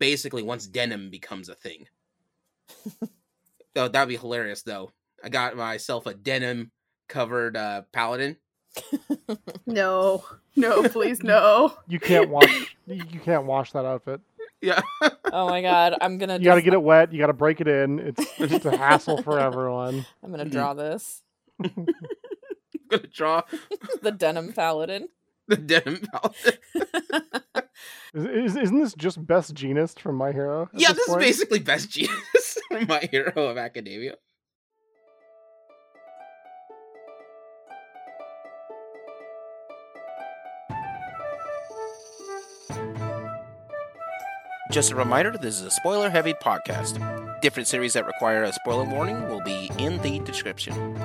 basically once denim becomes a thing. Oh, that'd be hilarious, though. I got myself a denim-covered paladin. No, no, please, no. You can't wash that outfit. Yeah. Oh my god, I'm gonna. You gotta get it wet. You gotta break it in. It's just a hassle for everyone. I'm gonna draw this. I'm gonna draw the denim paladin. The denim paladin. Isn't this just Best Jeanist from My Hero? Yeah, this is basically Best Jeanist from My Hero of Academia. Just a reminder, this is a spoiler-heavy podcast. Different series that require a spoiler warning will be in the description.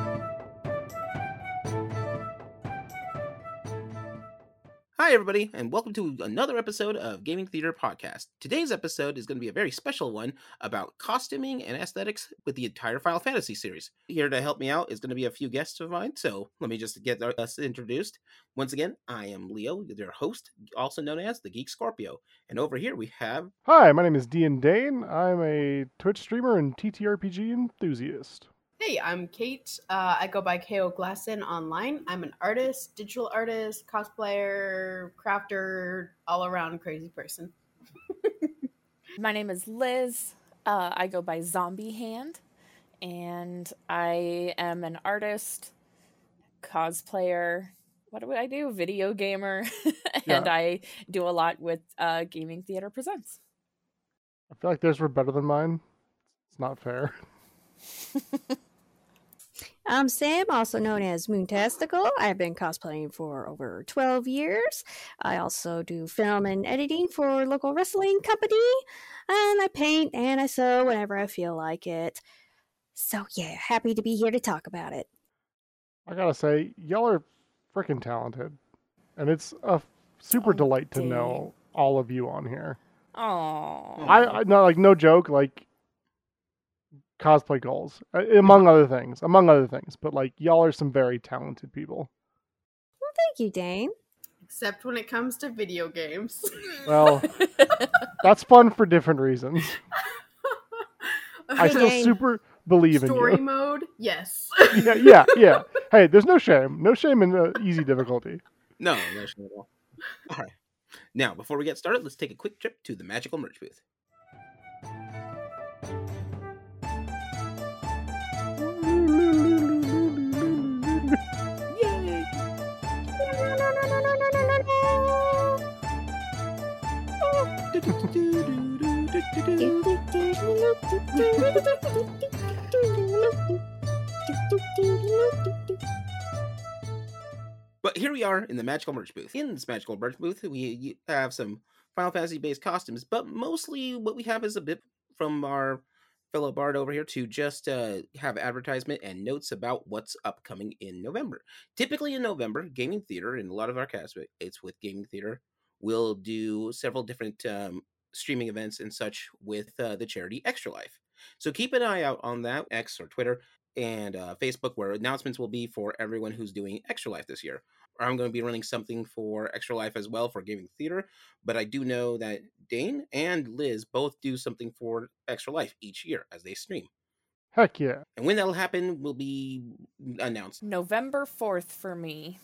Hi, everybody, and welcome to another episode of Gaming Theater Podcast. Today's episode is going to be a very special one about costuming and aesthetics with the entire Final Fantasy series. Here to help me out is going to be a few guests of mine, so let me just get us introduced. Once again, I am Leo, their host, also known as the Geek Scorpio. And over here we have... Hi, my name is Dean Dane. I'm a Twitch streamer and TTRPG enthusiast. Hey, I'm Kate. I go by Koglasain online. I'm an artist, digital artist, cosplayer, crafter, all-around crazy person. My name is Liz. I go by Zombiehand, and I am an artist, cosplayer. What would I do? Video gamer, and yeah. I do a lot with Gaming Theater Presents. I feel like theirs were better than mine. It's not fair. I'm Sam, also known as Moontastical. I've been cosplaying for over 12 years. I also do film and editing for a local wrestling company. And I paint and I sew whenever I feel like it. So yeah, happy to be here to talk about it. I gotta say, y'all are freaking talented. And it's a super delight to know all of you on here. Aww. I no, like, no joke, like... cosplay goals, among other things, but like, y'all are some very talented people. Well, thank you, Dane. Except when it comes to video games. Well, that's fun for different reasons. Okay, I still super believe in you. Story mode, yes. Yeah. Hey, there's no shame in easy difficulty. No shame at all. All right. Now, before we get started, let's take a quick trip to the magical merch booth. But here we are in the magical merch booth. In this magical merch booth, we have some Final Fantasy-based costumes, but mostly what we have is a bit from our fellow bard over here to just have advertisement and notes about what's upcoming in November. Typically in November, Gaming Theater, and a lot of our cast, it's with Gaming Theater, will do several different streaming events and such with the charity Extra Life. So keep an eye out on that, X or Twitter and Facebook, where announcements will be for everyone who's doing Extra Life this year. I'm going to be running something for Extra Life as well for Gaming Theater, but I do know that Dane and Liz both do something for Extra Life each year as they stream. Heck yeah. And when that'll happen will be announced. November 4th for me.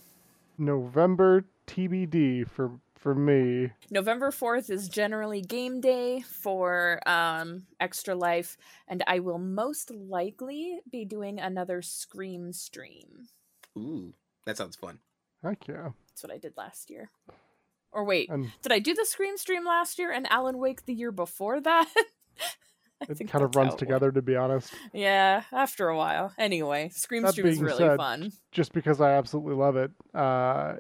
November TBD for me. November 4th is generally game day for Extra Life, and I will most likely be doing another Screamstream. Ooh, that sounds fun. Heck yeah. That's what I did last year. Or wait, did I do the Screamstream last year and Alan Wake the year before that? It kind of runs together, to be honest. Yeah, after a while. Anyway, Screamstream is really fun. Just because I absolutely love it.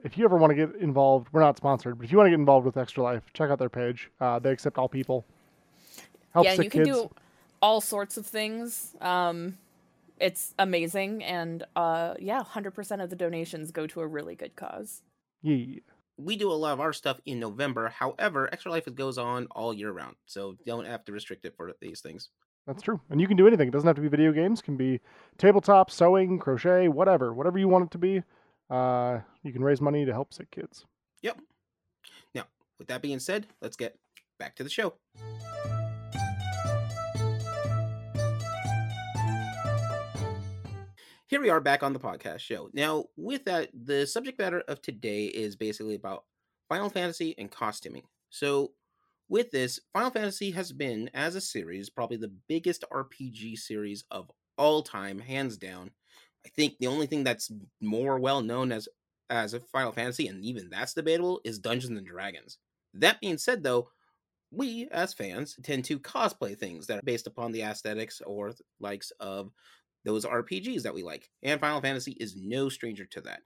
If you ever want to get involved, we're not sponsored, but if you want to get involved with Extra Life, check out their page. They accept all people. Yeah, you can do all sorts of things. It's amazing. And 100% of the donations go to a really good cause. Yeah. We do a lot of our stuff in November. However, Extra Life goes on all year round, so don't have to restrict it for these things. That's true. And you can do anything. It doesn't have to be video games. It can be tabletop, sewing, crochet, whatever you want it to be. You can raise money to help sick kids. Yep. Now, with that being said, let's get back to the show. Here we are back on the podcast show. Now, with that, the subject matter of today is basically about Final Fantasy and costuming. So, with this, Final Fantasy has been, as a series, probably the biggest RPG series of all time, hands down. I think the only thing that's more well-known as a Final Fantasy, and even that's debatable, is Dungeons and Dragons. That being said, though, we, as fans, tend to cosplay things that are based upon the aesthetics or likes of those RPGs that we like. And Final Fantasy is no stranger to that.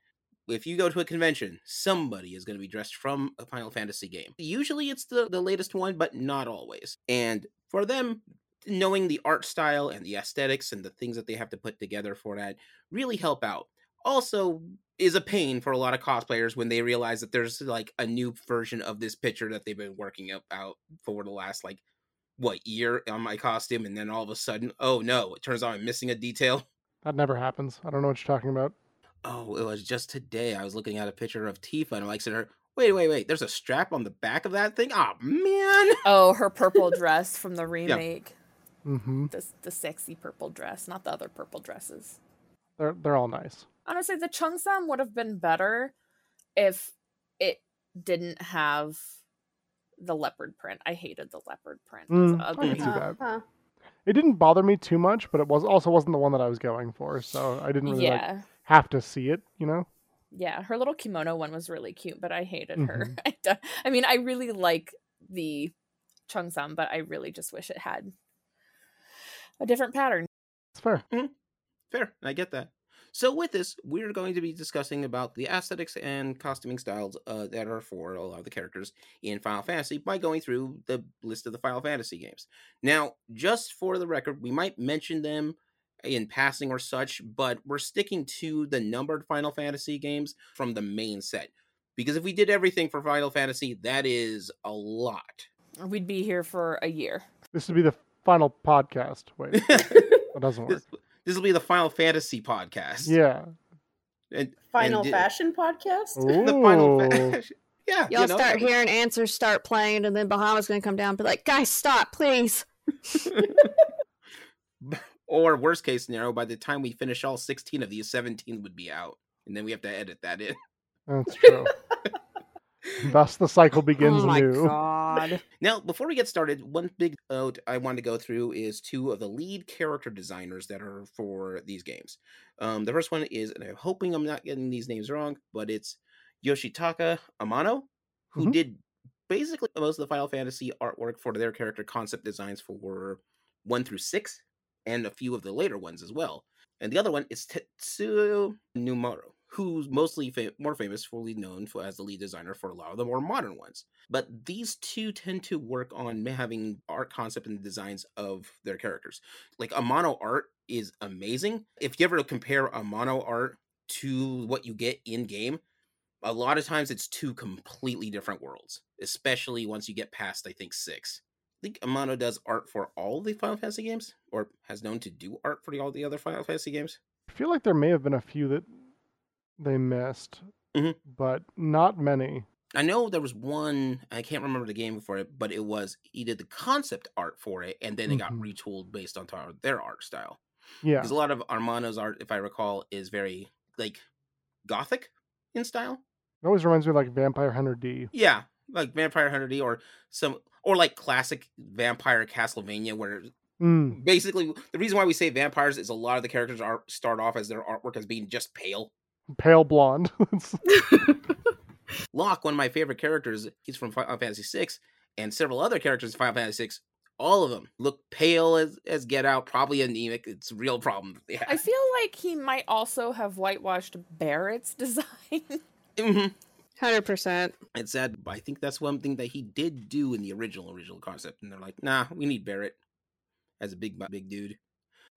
If you go to a convention, somebody is going to be dressed from a Final Fantasy game. Usually it's the latest one, but not always. And for them, knowing the art style and the aesthetics and the things that they have to put together for that really help out. Also is a pain for a lot of cosplayers when they realize that there's like a new version of this picture that they've been working out for the last like year on my costume, and then all of a sudden, oh no, it turns out I'm missing a detail. That never happens. I don't know what you're talking about. Oh, it was just today. I was looking at a picture of Tifa, and I'm like, wait, there's a strap on the back of that thing? Oh, man. Oh, her purple dress from the remake. Yeah. Mm-hmm. The sexy purple dress, not the other purple dresses. They're all nice. Honestly, the Chungsam would have been better if it didn't have the leopard print. I hated the leopard print. It's ugly. It didn't bother me too much, but it was also wasn't the one that I was going for, so I didn't really have to see it, you know? Yeah, her little kimono one was really cute, but I hated her. I mean, I really like the Chungsam, but I really just wish it had a different pattern. It's fair. Mm-hmm. Fair, I get that. So with this, we're going to be discussing about the aesthetics and costuming styles that are for a lot of the characters in Final Fantasy by going through the list of the Final Fantasy games. Now, just for the record, we might mention them in passing or such, but we're sticking to the numbered Final Fantasy games from the main set. Because if we did everything for Final Fantasy, that is a lot. We'd be here for a year. This would be the final podcast. Wait, that doesn't work. This will be the Final Fantasy podcast. Yeah. And fashion podcast? Ooh. The final fashion. Yeah. Y'all start hearing answers start playing, and then Bahama's going to come down and be like, guys, stop, please. Or worst case scenario, by the time we finish all 16 of these, 17 would be out. And then we have to edit that in. That's true. Thus the cycle begins anew. Oh my god. Now, before we get started, one big note I want to go through is two of the lead character designers that are for these games. The first one is, and I'm hoping I'm not getting these names wrong, but it's Yoshitaka Amano, who did basically most of the Final Fantasy artwork for their character concept designs for 1 through 6, and a few of the later ones as well. And the other one is Tetsuya Nomura, who's mostly more famously known as the lead designer for a lot of the more modern ones. But these two tend to work on having art concept and designs of their characters. Like, Amano art is amazing. If you ever compare Amano art to what you get in-game, a lot of times it's two completely different worlds, especially once you get past, I think, 6. I think Amano does art for all the Final Fantasy games, or has known to do art for all the other Final Fantasy games. I feel like there may have been a few that they missed, but not many. I know there was one, I can't remember the game for it, but it was, he did the concept art for it, and then it got retooled based on their art style. Yeah. Because a lot of Armano's art, if I recall, is very, like, gothic in style. It always reminds me of, like, Vampire Hunter D. Yeah, like Vampire Hunter D, or like classic Vampire Castlevania, where basically, the reason why we say vampires is a lot of the characters start off as their artwork as being just pale. Pale blonde. Locke, one of my favorite characters, he's from Final Fantasy VI, and several other characters in Final Fantasy VI, all of them look pale as get out, probably anemic. It's a real problem. Yeah. I feel like he might also have whitewashed Barrett's design. 100%. It's sad, but I think that's one thing that he did do in the original concept, and they're like, nah, we need Barrett as a big dude.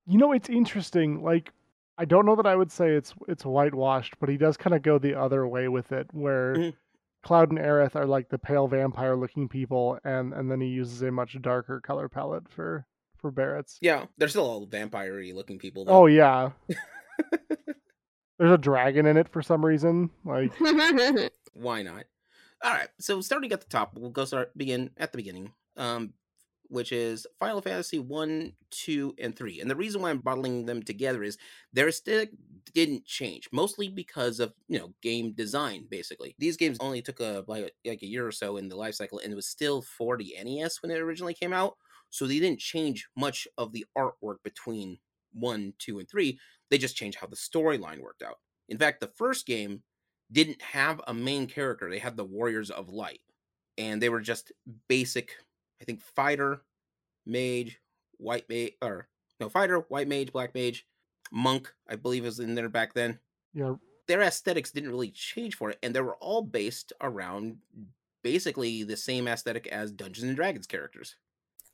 You know, it's interesting, like, I don't know that I would say it's whitewashed, but he does kind of go the other way with it, where Cloud and Aerith are like the pale vampire-looking people, and then he uses a much darker color palette for Barrett's. Yeah, they're still all vampire-y looking people, though. Oh, yeah. There's a dragon in it for some reason. Like, why not? All right, so starting at the top, we'll begin at the beginning. which is Final Fantasy 1, 2, and 3. And the reason why I'm bottling them together is their aesthetic didn't change, mostly because of, you know, game design, basically. These games only took like a year or so in the life cycle, and it was still for the NES when it originally came out, so they didn't change much of the artwork between 1, 2, and 3. They just changed how the storyline worked out. In fact, the first game didn't have a main character. They had the Warriors of Light, and they were just basic, I think, fighter, mage, white mage, or no, fighter, white mage, black mage, monk, I believe was in there back then. Yeah. Their aesthetics didn't really change for it, and they were all based around basically the same aesthetic as Dungeons and Dragons characters.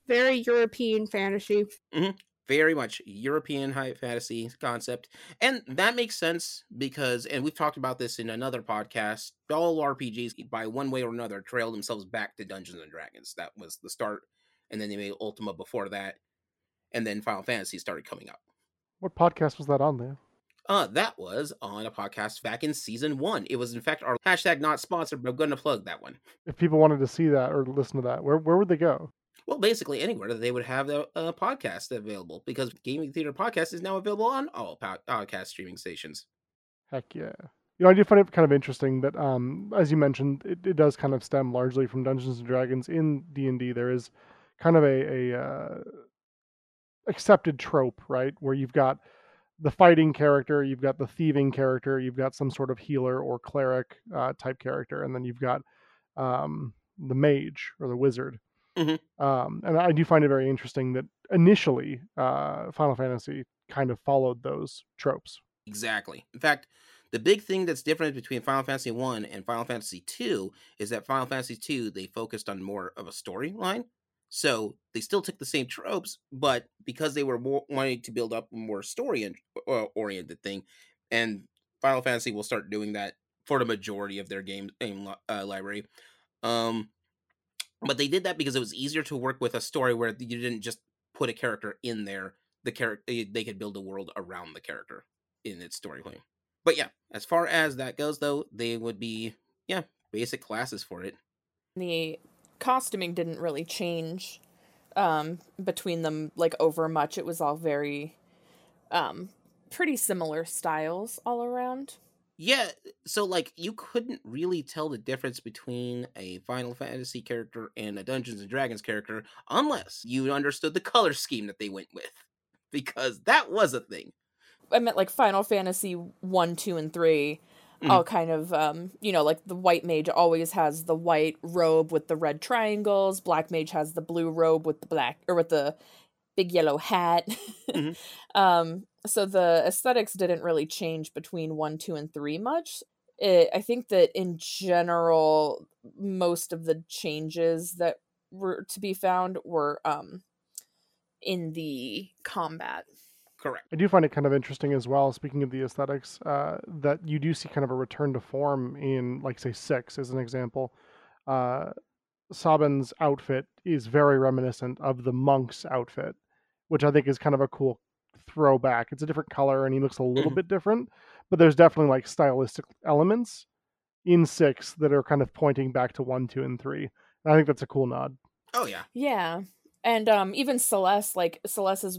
Very European fantasy. Mm-hmm. Very much European high fantasy concept. And that makes sense because, and we've talked about this in another podcast, all RPGs by one way or another trail themselves back to Dungeons and Dragons. That was the start. And then they made Ultima before that. And then Final Fantasy started coming up. What podcast was that on there? That was on a podcast back in season 1. It was, in fact, our hashtag not sponsored, but I'm going to plug that one. If people wanted to see that or listen to that, where would they go? Well, basically anywhere that they would have a podcast available, because Gaming Theater Podcast is now available on all podcast streaming stations. Heck yeah. You know, I do find it kind of interesting that, as you mentioned, it does kind of stem largely from Dungeons & Dragons. In D&D, there is kind of a accepted trope, right? Where you've got the fighting character, you've got the thieving character, you've got some sort of healer or cleric type character, and then you've got the mage or the wizard. Mm-hmm. And I do find it very interesting that initially Final Fantasy kind of followed those tropes. Exactly. In fact, the big thing that's different between Final Fantasy 1 and Final Fantasy 2 is that Final Fantasy 2, they focused on more of a storyline. So they still took the same tropes, but because they were wanting to build up a more story-oriented thing, and Final Fantasy will start doing that for the majority of their game library. But they did that because it was easier to work with a story where you didn't just put a character in there. The character, they could build a world around the character in its storyline. But yeah, as far as that goes, though, they would be, yeah, basic classes for it. The costuming didn't really change between them, like, over much. It was all very pretty similar styles all around. Yeah, so, like, you couldn't really tell the difference between a Final Fantasy character and a Dungeons and Dragons character unless you understood the color scheme that they went with, because that was a thing. I meant, like, Final Fantasy 1, 2, and 3, mm-hmm. all kind of, you know, like, the white mage always has the white robe with the red triangles, black mage has the blue robe with the big yellow hat. Mm-hmm. So the aesthetics didn't really change between 1, 2, and 3 much. I think that in general, most of the changes that were to be found were in the combat. Correct. I do find it kind of interesting as well, speaking of the aesthetics, that you do see kind of a return to form in, like, say, 6 as an example. Sabin's outfit is very reminiscent of the monk's outfit, which I think is kind of a cool throwback. It's a different color and he looks a little bit different, but there's definitely, like, stylistic elements in 6 that are kind of pointing back to 1, 2, and 3. And I think that's a cool nod. Oh yeah. Yeah. And even Celeste, like, Celeste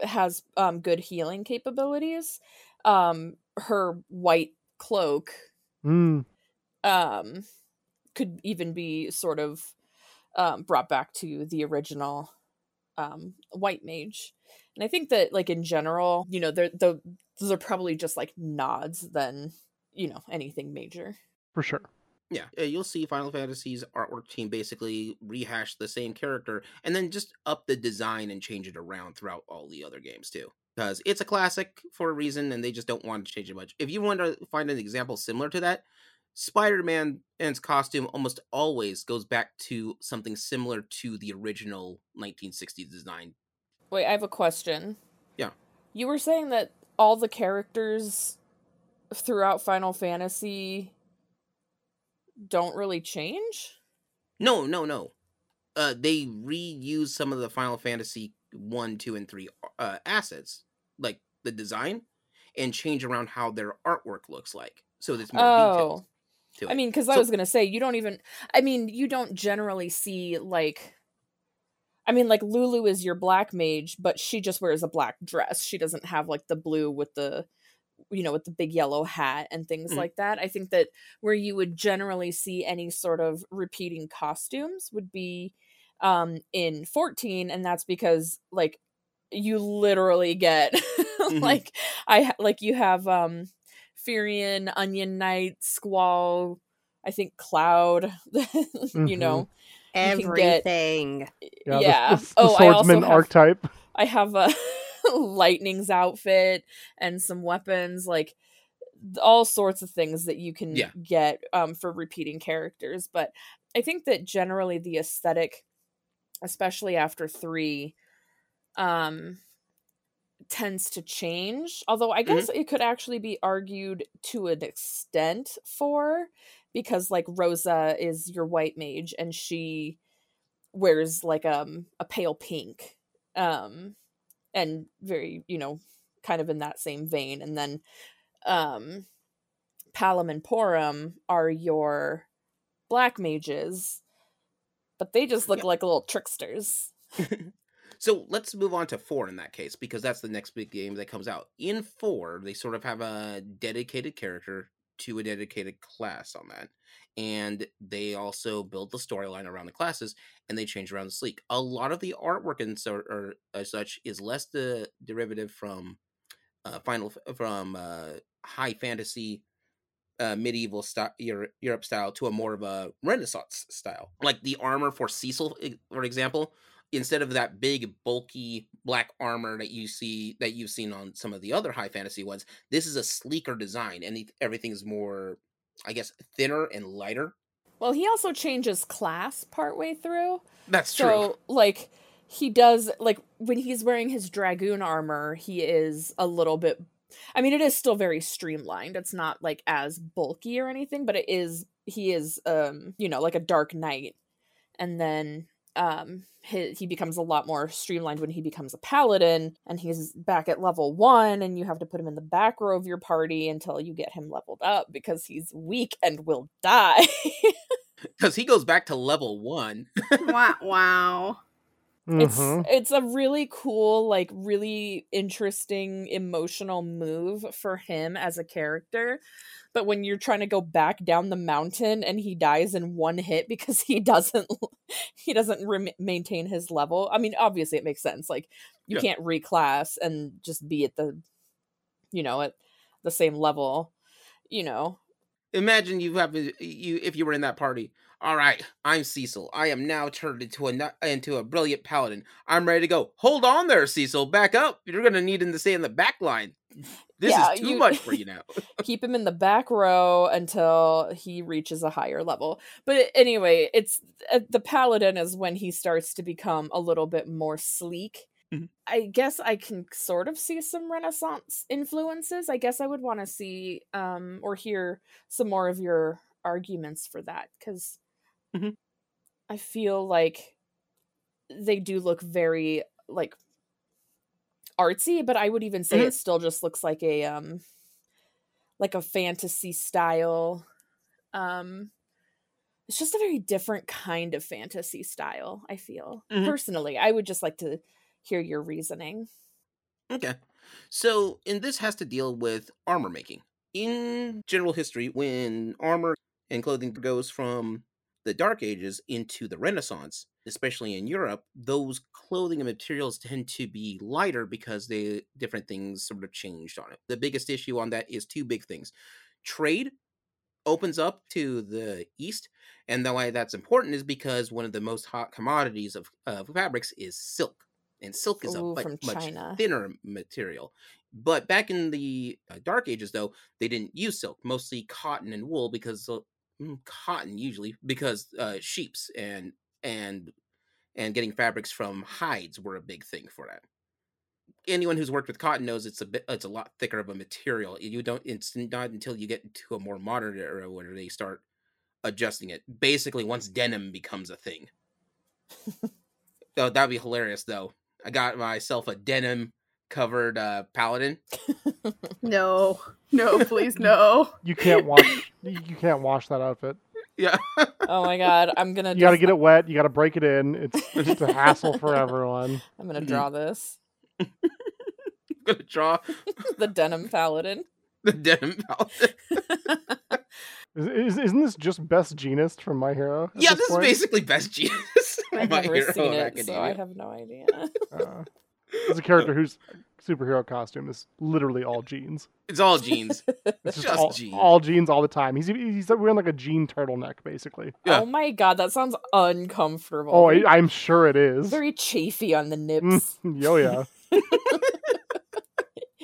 has good healing capabilities. Her white cloak could even be sort of brought back to the original white mage. And I think that, like, in general, you know, those are probably just, like, nods than, you know, anything major. For sure. Yeah. You'll see Final Fantasy's artwork team basically rehash the same character and then just up the design and change it around throughout all the other games, too. Because it's a classic for a reason, and they just don't want to change it much. If you want to find an example similar to that, Spider-Man's costume almost always goes back to something similar to the original 1960s design. Wait, I have a question. Yeah. You were saying that all the characters throughout Final Fantasy don't really change? No. They reuse some of the Final Fantasy 1, 2, and 3 assets, like the design, and change around how their artwork looks like. So there's more details to it. I mean, because I was going to say, you don't generally see, like, I mean, like, Lulu is your black mage, but she just wears a black dress. She doesn't have, like, the blue with the, you know, with the big yellow hat and things like that. I think that where you would generally see any sort of repeating costumes would be in 14, and that's because, like, you literally get like you have Firion, Onion Knight, Squall, I think Cloud, you know, everything. The swordsman archetype. I have a Lightning's outfit and some weapons, like all sorts of things that you can get for repeating characters. But I think that generally the aesthetic, especially after 3, tends to change. Although I guess it could actually be argued to an extent for, because like Rosa is your white mage and she wears like a pale pink, and very, you know, kind of in that same vein. And then Palom and Porum are your black mages, but they just look like little tricksters. So let's move on to 4 in that case, because that's the next big game that comes out. In 4, they sort of have a dedicated character to a dedicated class on that. And they also build the storyline around the classes, and they change around the sleek. A lot of the artwork and so, or such is less the derivative from high fantasy medieval style, Europe style, to a more of a Renaissance style. Like the armor for Cecil, for example, instead of that big bulky black armor that you see, that you've seen on some of the other high fantasy ones, this is a sleeker design, and everything is more, I guess, thinner and lighter. Well, he also changes class partway through. That's true. So, like, he does, like, when he's wearing his dragoon armor, he is a little bit, I mean, it is still very streamlined. It's not, like, as bulky or anything, but it is, he is, you know, like a dark knight. And then he becomes a lot more streamlined when he becomes a paladin, and he's back at level 1, and you have to put him in the back row of your party until you get him leveled up, because he's weak and will die. Because he goes back to level 1. Wow. It's a really cool, like, really interesting emotional move for him as a character. But when you're trying to go back down the mountain and he dies in one hit because he doesn't maintain his level. I mean, obviously it makes sense. Like, you can't reclass and just be at the, you know, at the same level, you know. Imagine if you were in that party. All right, I'm Cecil. I am now turned into a brilliant paladin. I'm ready to go. Hold on there, Cecil. Back up. You're going to need him to stay in the back line. This is too much for you now. Keep him in the back row until he reaches a higher level. But anyway, it's the paladin is when he starts to become a little bit more sleek. I guess I can sort of see some Renaissance influences. I guess I would want to see or hear some more of your arguments for that, because I feel like they do look very, like, artsy, but I would even say it still just looks like a fantasy style. It's just a very different kind of fantasy style, I feel. Personally, I would just like to hear your reasoning. Okay. So, and this has to deal with armor making. In general history, when armor and clothing goes from the Dark Ages into the Renaissance, especially in Europe, those clothing and materials tend to be lighter because different things sort of changed on it. The biggest issue on that is 2 big things. Trade opens up to the East, and the why that's important is because one of the most hot commodities of fabrics is silk. And silk is a much thinner material. But back in the Dark Ages, though, they didn't use silk, mostly cotton and wool, because cotton usually, because sheeps and getting fabrics from hides were a big thing for that. Anyone who's worked with cotton knows it's a lot thicker of a material. It's not until you get into a more modern era where they start adjusting it. Basically, once denim becomes a thing. Oh, that'd be hilarious, though. I got myself a denim covered paladin. No, please, no. You can't wash that outfit. Yeah. Oh my god, I'm gonna. You gotta get it wet. You gotta break it in. It's just a hassle for everyone. I'm gonna draw this. I'm gonna draw the denim paladin. The denim paladin. Isn't this just Best Jeanist from My Hero? Yeah, this is basically Best Jeanist. I've never seen it, so I have no idea. There's a character whose superhero costume is literally all jeans. It's all jeans. It's just jeans. All jeans all the time. He's wearing like a jean turtleneck, basically. Yeah. Oh my god, that sounds uncomfortable. Oh, I'm sure it is. Very chafy on the nips. Yo, yeah.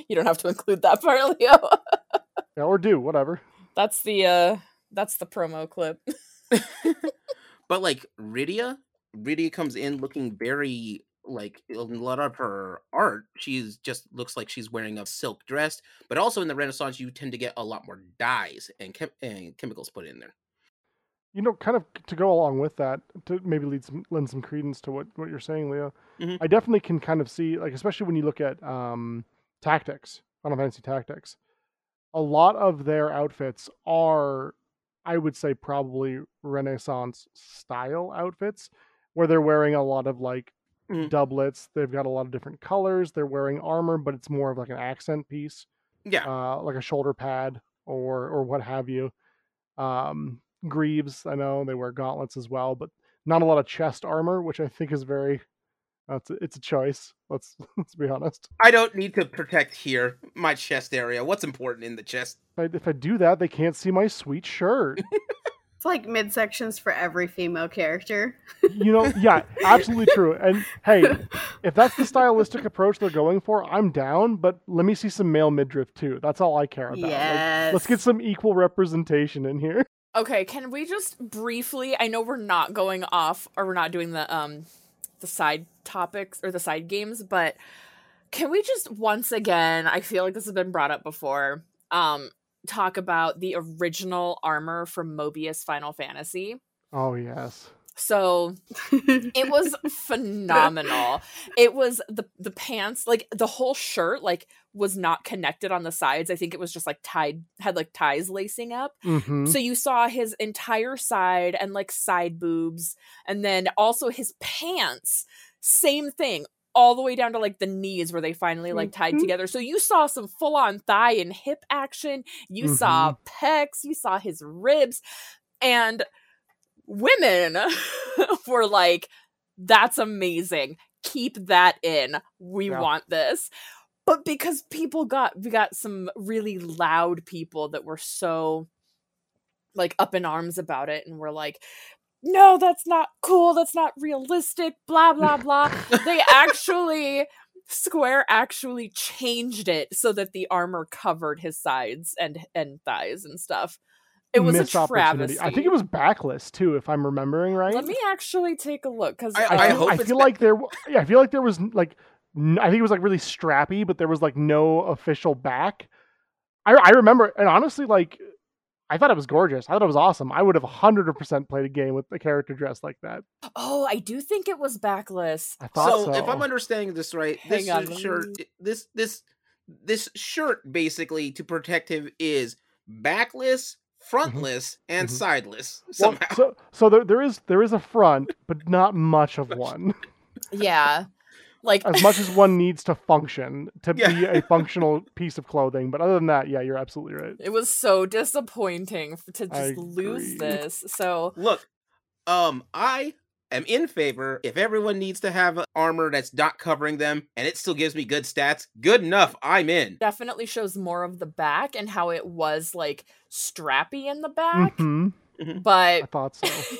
You don't have to include that part, Leo. Yeah, or do, whatever. That's the promo clip. But like Rydia comes in looking very like a lot of her art. She's just looks like she's wearing a silk dress, but also in the Renaissance, you tend to get a lot more dyes and chemicals put in there. You know, kind of to go along with that, to maybe lend some credence to what you're saying, Leo. Mm-hmm. I definitely can kind of see, like especially when you look at Tactics, Final Fantasy Tactics. A lot of their outfits are, I would say, probably Renaissance style outfits where they're wearing a lot of like doublets. They've got a lot of different colors. They're wearing armor, but it's more of like an accent piece. Yeah. Like a shoulder pad or what have you. Greaves, I know they wear gauntlets as well, but not a lot of chest armor, which I think is very... It's a choice. Let's be honest. I don't need to protect here my chest area. What's important in the chest? If I do that, they can't see my sweet shirt. It's like midsections for every female character. You know, yeah, absolutely true. And hey, if that's the stylistic approach they're going for, I'm down. But let me see some male midriff too. That's all I care about. Yes. Like, let's get some equal representation in here. Okay, can we just briefly? I know we're not going off, or we're not doing the side topics or the side games, but can we just once again, I feel like this has been brought up before, talk about the original armor from Mobius Final Fantasy? Oh yes. So it was phenomenal. It was the pants, like the whole shirt, like was not connected on the sides. I think it was just like tied, had like ties lacing up. Mm-hmm. So you saw his entire side and like side boobs, and then also his pants, same thing, all the way down to like the knees where they finally like tied together. So you saw some full on thigh and hip action. You saw pecs, you saw his ribs, and women were like, that's amazing. Keep that in. We want this. But because we got some really loud people that were so like up in arms about it and were like, no, that's not cool. That's not realistic. Blah, blah, blah. They actually, Square actually changed it so that the armor covered his sides and thighs and stuff. It was a travesty. I think it was backless too, if I'm remembering right. Let me actually take a look, because I think it was like really strappy, but there was like no official back. I remember, and honestly, like I thought it was gorgeous. I thought it was awesome. I would have 100% played a game with a character dressed like that. Oh, I do think it was backless. I thought so. If I'm understanding this right, this shirt basically to protect him is backless, frontless and sideless somehow. Well, so there is a front, but not much of one. Yeah, like as much as one needs to function to be a functional piece of clothing. But other than that, yeah, you're absolutely right. It was so disappointing to just lose this. So look, I am in favor if everyone needs to have armor that's not covering them, and it still gives me good stats. Good enough. I'm in. Definitely shows more of the back and how it was like strappy in the back, but I thought so.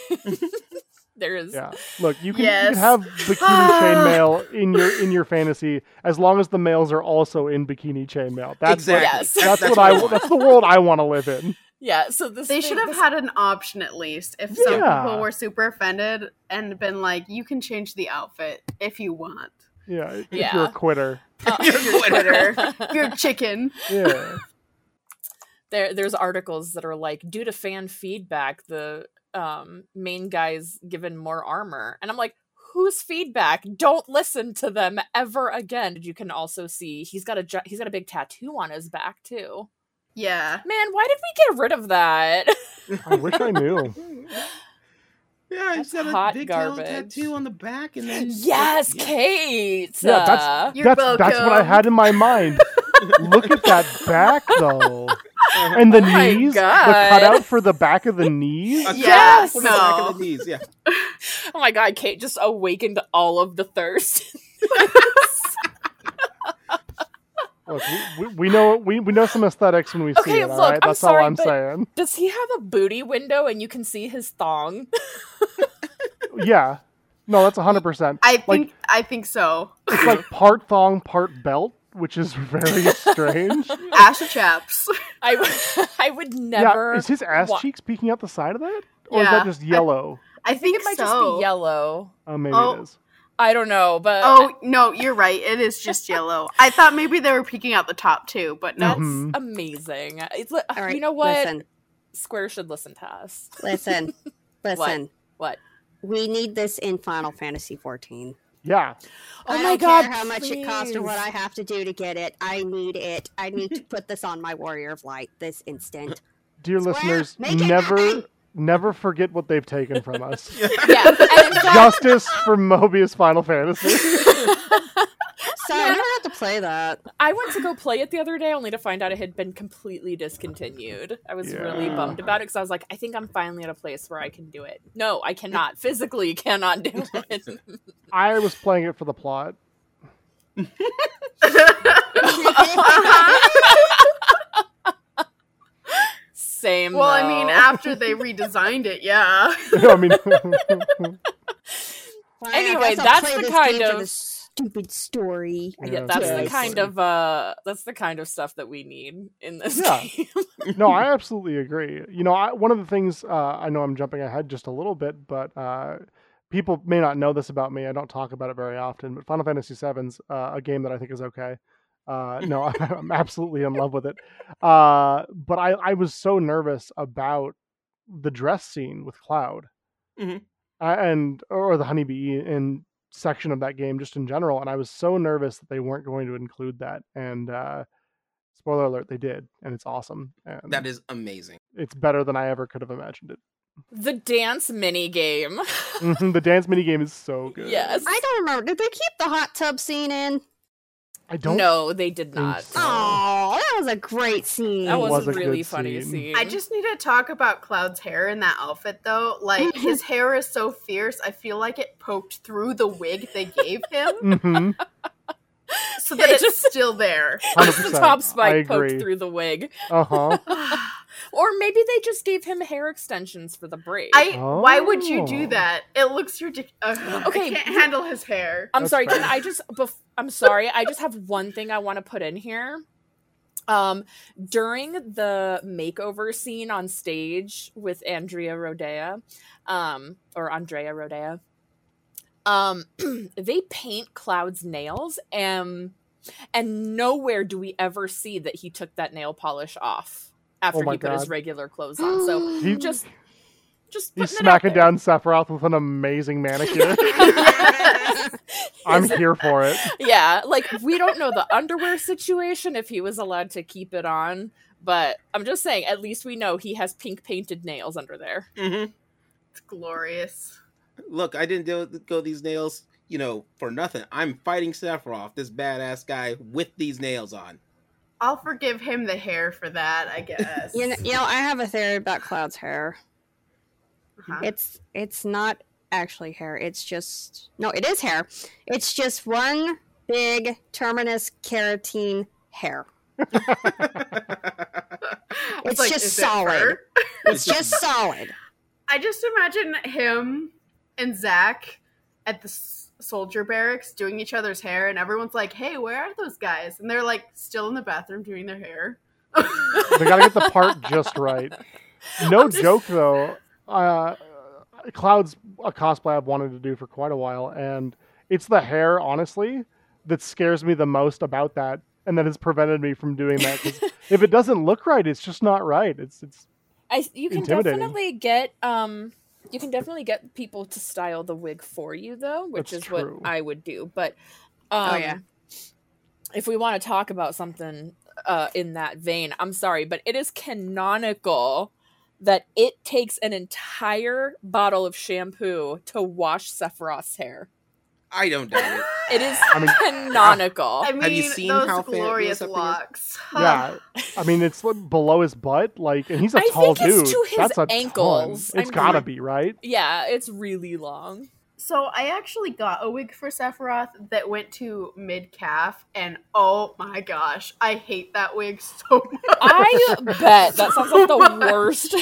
There is. Yeah. Look, you can have bikini chainmail in your fantasy as long as the males are also in bikini chainmail. That's the world I want to live in. Yeah, so they should have had an option at least. If some people were super offended and been like, you can change the outfit if you want. Yeah, if you're a quitter. You're a chicken. Yeah. There's articles that are like, due to fan feedback, the main guy's given more armor. And I'm like, whose feedback? Don't listen to them ever again. You can also see he's got a big tattoo on his back, too. Yeah. Man, why did we get rid of that? I wish I knew. Yeah, he's got a big garbage tattoo on the back, and then yes, like, Kate. Yeah, that's what I had in my mind. Look at that back, though, and the knees. God. The cutout for the back of the knees. Yes, the back of the knees. Yeah. Oh my God, Kate just awakened all of the thirst. Look, we know some aesthetics when we see it. Look, all right? That's all I'm saying. Does he have a booty window and you can see his thong? Yeah, no, that's 100%. I think so. It's like part thong, part belt, which is very strange. Ass chaps. I would never. Yeah, is his ass cheeks peeking out the side of that, or is that just yellow? I think it might just be yellow. Maybe it is. I don't know, but... Oh, no, you're right. It is just yellow. I thought maybe they were peeking out the top, too, but no. That's amazing. It's right, you know what? Listen. Square should listen to us. Listen. What? We need this in Final Fantasy 14. Yeah. Oh, my God, I don't care how much it costs or what I have to do to get it. I need it. I need to put this on my Warrior of Light this instant. Dear listeners, never forget what they've taken from us. Yeah. Justice for Mobius Final Fantasy. So I never had to play that. I went to go play it the other day only to find out it had been completely discontinued. I was really bummed about it because I was like, I think I'm finally at a place where I can do it. No, I cannot. Physically cannot do it. I was playing it for the plot. Same, well, though. I mean, after they redesigned it, yeah. I mean, anyway, that's the kind of stupid story. Yeah, that's the kind of stuff that we need in this game. No, I absolutely agree. You know, one of the things I know I'm jumping ahead just a little bit, but people may not know this about me. I don't talk about it very often, but Final Fantasy VII's a game that I think is okay. No, I'm absolutely in love with it. But I was so nervous about the dress scene with Cloud, or the honeybee in section of that game just in general. And I was so nervous that they weren't going to include that. And spoiler alert, they did, and it's awesome. And that is amazing. It's better than I ever could have imagined it. The dance mini game. The dance mini game is so good. Yes, I don't remember. Did they keep the hot tub scene in? I don't know. They did not. So. Oh, that was a great scene. That was a really funny scene. I just need to talk about Cloud's hair in that outfit, though. Like, his hair is so fierce, I feel like it poked through the wig they gave him. So that it's still there. The top spike poked through the wig. Or maybe they just gave him hair extensions for the break. Why would you do that? It looks ridiculous. Okay, I can't handle his hair. I'm sorry. Can I just? I'm sorry. I just have one thing I want to put in here. During the makeover scene on stage with Andrea Rodea, they paint Cloud's nails, and nowhere do we ever see that he took that nail polish off after he put his regular clothes on. So he's smacking down Sephiroth with an amazing manicure. I'm here for it. Yeah, like, we don't know the underwear situation, if he was allowed to keep it on, but I'm just saying, at least we know he has pink painted nails under there. It's glorious. Look, I didn't go these nails, you know, for nothing. I'm fighting Sephiroth, this badass guy, with these nails on. I'll forgive him the hair for that, I guess. You know, I have a theory about Cloud's hair. It's not actually hair. It is hair. It's just one big terminus keratin hair. It's like, just solid. It's just solid. I just imagine him and Zach at the soldier barracks doing each other's hair, and everyone's like, hey, where are those guys? And they're like still in the bathroom doing their hair. They gotta get the part just right. Joke, though. Cloud's a cosplay I've wanted to do for quite a while, and it's the hair, honestly, that scares me the most about that, and that has prevented me from doing that. 'Cause if it doesn't look right, it's just not right. You can definitely get get people to style the wig for you, though, which is true. What I would do. But if we want to talk about something in that vein, I'm sorry, but it is canonical that it takes an entire bottle of shampoo to wash Sephiroth's hair. I don't doubt it. It is canonical. I mean, have you seen those how glorious locks? Yeah, I mean, it's below his butt, like, and he's a tall dude. I think it's to his ankles. It's gotta be, right? Yeah, it's really long. So I actually got a wig for Sephiroth that went to mid-calf, and oh my gosh, I hate that wig so much. I bet. That sounds like the worst.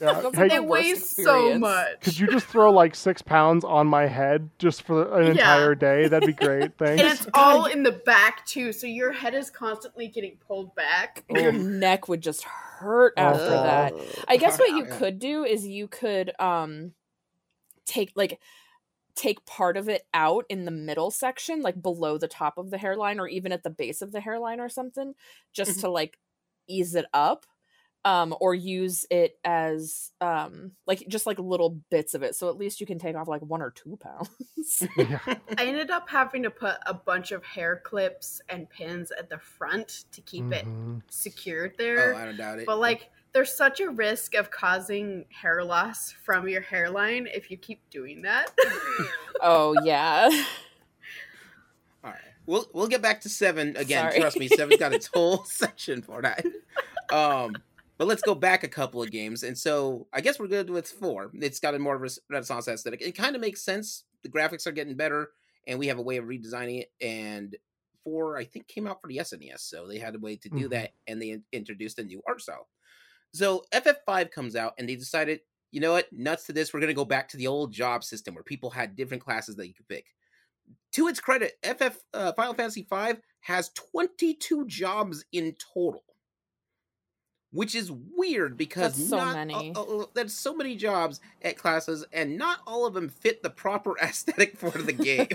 Yeah. Hey, it weighs so much. Could you just throw like 6 pounds on my head just for an entire day? That'd be great. Thanks. And it's all in the back too, so your head is constantly getting pulled back. And your neck would just hurt after that. I guess what you could do is you could take part of it out in the middle section, like below the top of the hairline or even at the base of the hairline or something, just to like ease it up, or use it as just little bits of it, so at least you can take off like 1 or 2 pounds. Yeah. I ended up having to put a bunch of hair clips and pins at the front to keep it secured there. Oh, I don't doubt it. But like, there's such a risk of causing hair loss from your hairline if you keep doing that. Oh, yeah. All right. We'll get back to 7 again. Sorry. Trust me, 7's got its whole section for that. But let's go back a couple of games. And so I guess we're good with 4. It's got a more Renaissance aesthetic. It kind of makes sense. The graphics are getting better, and we have a way of redesigning it. And 4, I think, came out for the SNES, so they had a way to do that, and they introduced a new art style. So FF5 comes out, and they decided, you know what, nuts to this, we're going to go back to the old job system where people had different classes that you could pick. To its credit, Final Fantasy V has 22 jobs in total, which is weird because there's so many jobs at classes, and not all of them fit the proper aesthetic for the game.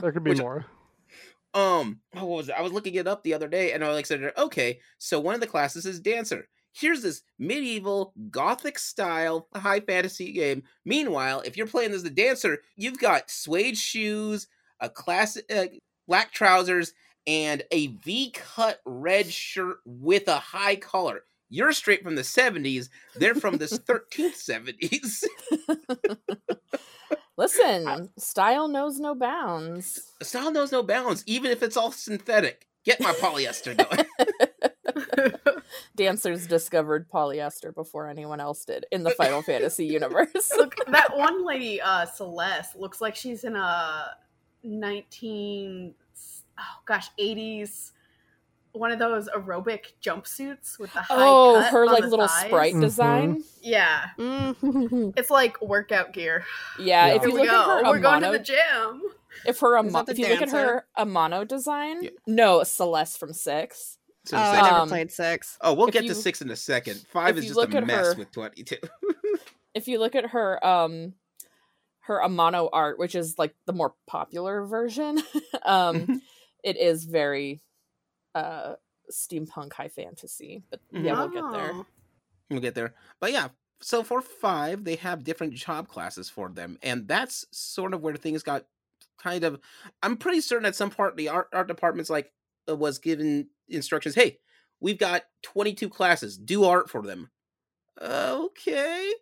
There could be more. What was it? I was looking it up the other day, and I said, okay, so one of the classes is Dancer. Here's this medieval, gothic-style, high fantasy game. Meanwhile, if you're playing as the dancer, you've got suede shoes, a classic black trousers, and a V-cut red shirt with a high collar. You're straight from the 70s. They're from the 13th 70s. Listen, style knows no bounds. Style knows no bounds, even if it's all synthetic. Get my polyester going. Dancers discovered polyester before anyone else did in the Final Fantasy universe. Look, that one lady, Celeste, looks like she's in a 80s, one of those aerobic jumpsuits with the high cut her like little thighs. Sprite design. Yeah. Mm-hmm. It's like workout gear. Yeah, yeah. If you look at her, we're going to the gym. If you look at her Amano design, Celeste from 6. So I never played 6. Oh, we'll get to 6 in a second. 5 is just a mess with 22. If you look at her Amano art, which is like the more popular version, it is very steampunk high fantasy. But we'll get there. We'll get there. But yeah, so for 5, they have different job classes for them, and that's sort of where things got kind of. I'm pretty certain at some part the art department's like was given instructions. Hey, we've got 22 classes. Do art for them. Okay.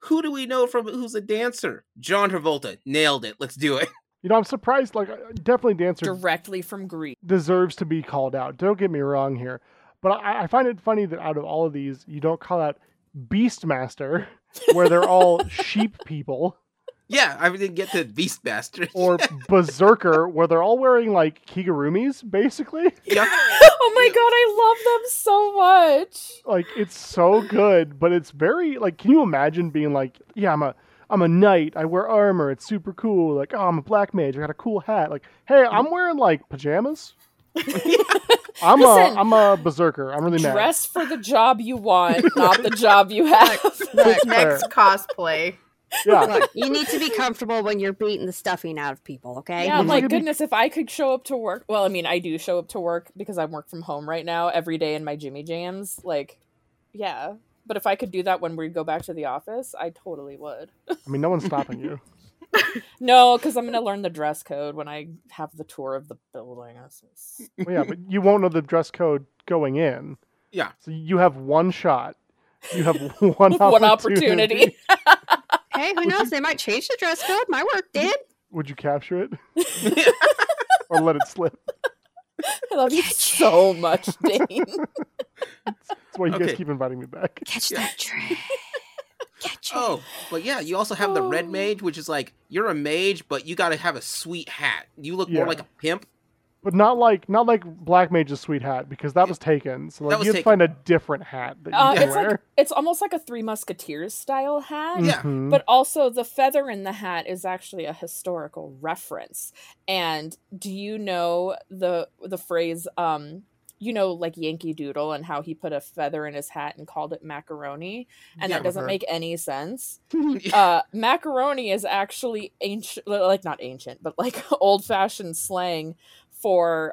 Who do we know who's a dancer? John Travolta. Nailed it. Let's do it. You know, I'm surprised. Like, definitely dancer directly from Greece deserves to be called out. Don't get me wrong here, but I find it funny that out of all of these, you don't call out Beastmaster, where they're all sheep people. Yeah, I didn't get to Beastmaster. Or Berserker, where they're all wearing, like, Kigurumis, basically. Yeah. Oh my god, I love them so much! Like, it's so good, but it's very, like, can you imagine being like, yeah, I'm a knight, I wear armor, it's super cool, like, oh, I'm a black mage, I got a cool hat, like, hey, I'm wearing, like, pajamas? Yeah. I'm a berserker. I'm really mad. Dress for the job you want, not the job you have. Next cosplay. Yeah. Look, you need to be comfortable when you're beating the stuffing out of people, okay? Yeah, my goodness, if I could show up to work... Well, I mean, I do show up to work because I work from home right now every day in my Jimmy Jams. Like, yeah. But if I could do that when we go back to the office, I totally would. I mean, no one's stopping you. No, because I'm going to learn the dress code when I have the tour of the building. Well, yeah, but you won't know the dress code going in. Yeah. So you have one shot. You have one opportunity. Hey, who knows? They might change the dress code. My work did. Would you capture it? Or let it slip? I love you so much, Dane. That's why you guys keep inviting me back. Catch that train. Oh, but yeah, you also have the red mage, which is like, you're a mage, but you gotta have a sweet hat. You look more like a pimp. But not like Black Mage's sweet hat, because that was taken. So like, you'd find a different hat that you can wear. Like, it's almost like a Three Musketeers style hat. Yeah. Mm-hmm. But also the feather in the hat is actually a historical reference. And do you know the phrase, you know, like Yankee Doodle and how he put a feather in his hat and called it macaroni, and that doesn't make any sense. Macaroni is actually not ancient, but old-fashioned slang for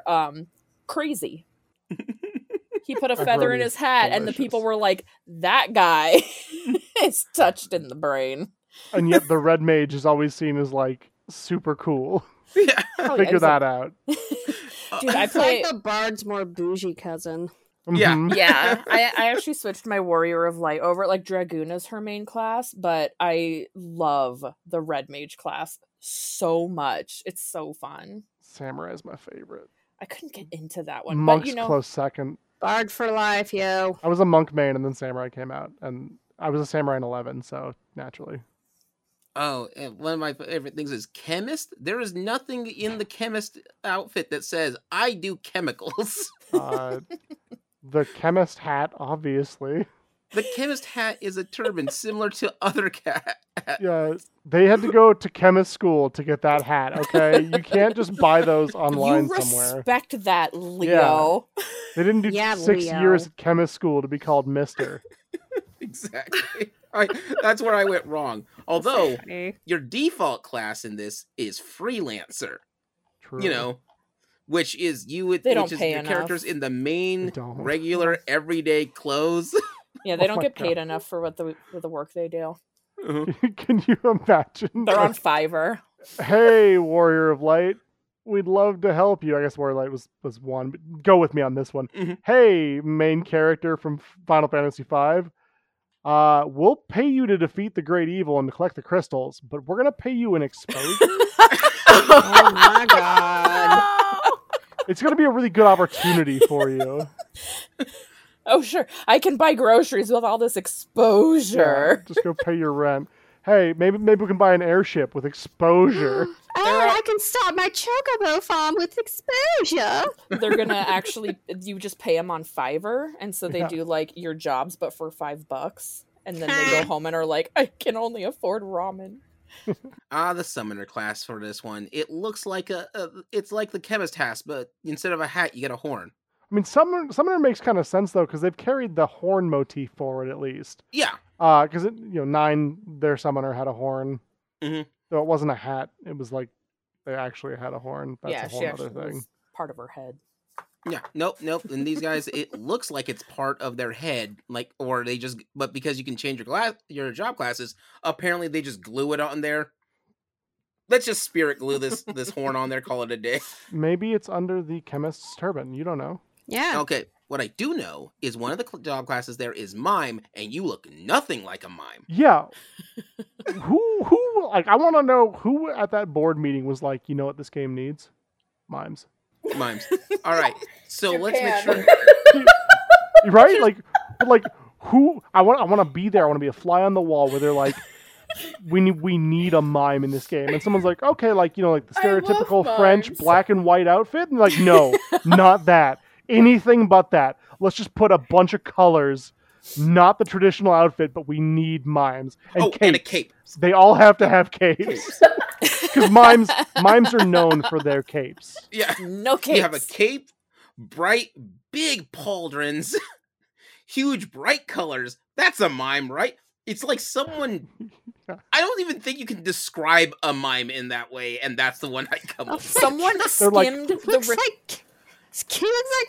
crazy. He put a feather in his hat, and the people were like, "That guy is touched in the brain." And yet, the red mage is always seen as like super cool. Yeah. Figure that out. Dude, I play like the bard's more bougie cousin. Mm-hmm. Yeah, yeah. I actually switched my Warrior of Light over. Like Dragoon is her main class, but I love the Red Mage class so much. It's so fun. Samurai is my favorite. I couldn't get into that one. Monk's close second. Bard for life, yo. I was a monk main, and then Samurai came out, and I was a Samurai in 11, so naturally. Oh, and one of my favorite things is chemist. There is nothing in the chemist outfit that says, I do chemicals. The chemist hat, obviously. The chemist hat is a turban similar to other hats. Yeah, they had to go to chemist school to get that hat, okay? You can't just buy those online somewhere. You respect that, Leo. Yeah. They didn't do 6 years at chemist school to be called Mr. Exactly. That's where I went wrong. Although your default class in this is freelancer, True. You know, which is your characters in the main regular everyday clothes. Yeah, they don't get paid enough for what the work they do. Uh-huh. Can you imagine? They're on Fiverr. Hey, Warrior of Light, we'd love to help you. I guess Warrior of Light was one, but go with me on this one. Mm-hmm. Hey, main character from Final Fantasy V. We'll pay you to defeat the great evil and to collect the crystals, but we're gonna pay you an exposure. Oh my god! It's gonna be a really good opportunity for you. Oh sure, I can buy groceries with all this exposure. Yeah, just go pay your rent. Hey, maybe we can buy an airship with exposure. I can start my chocobo farm with exposure. They're going to you just pay them on Fiverr. And so they do like your jobs, but for $5. And then they go home and are like, I can only afford ramen. The summoner class for this one. It looks like it's like the chemist has, but instead of a hat, you get a horn. I mean, summoner makes kind of sense though, because they've carried the horn motif forward at least. Yeah. Because Nine, their summoner had a horn. Mm-hmm. So it wasn't a hat. It was like they actually had a horn. That's a whole other thing. Was part of her head. Yeah. Nope. And these guys, it looks like it's part of their head. Like, or they just, but because you can change your job classes, apparently they just glue it on there. Let's just spirit glue this horn on there. Call it a day. Maybe it's under the chemist's turban. You don't know. Yeah. Okay. What I do know is one of the job classes there is mime, and you look nothing like a mime. Yeah. Who? Like, I want to know who at that board meeting was like, you know what this game needs? Mimes. All right. So let's make sure. Right? Like who? I want to be there. I want to be a fly on the wall where they're like, we need a mime in this game, and someone's like, okay, like the stereotypical French black and white outfit, and like, no, not that. Anything but that. Let's just put a bunch of colors, not the traditional outfit, but we need mimes and capes. And a cape. They all have to have capes because mimes are known for their capes. Yeah, no capes. You have a cape, bright, big pauldrons, huge, bright colors. That's a mime, right? It's like someone. I don't even think you can describe a mime in that way, and that's the one I come up with. Someone skimmed He looks like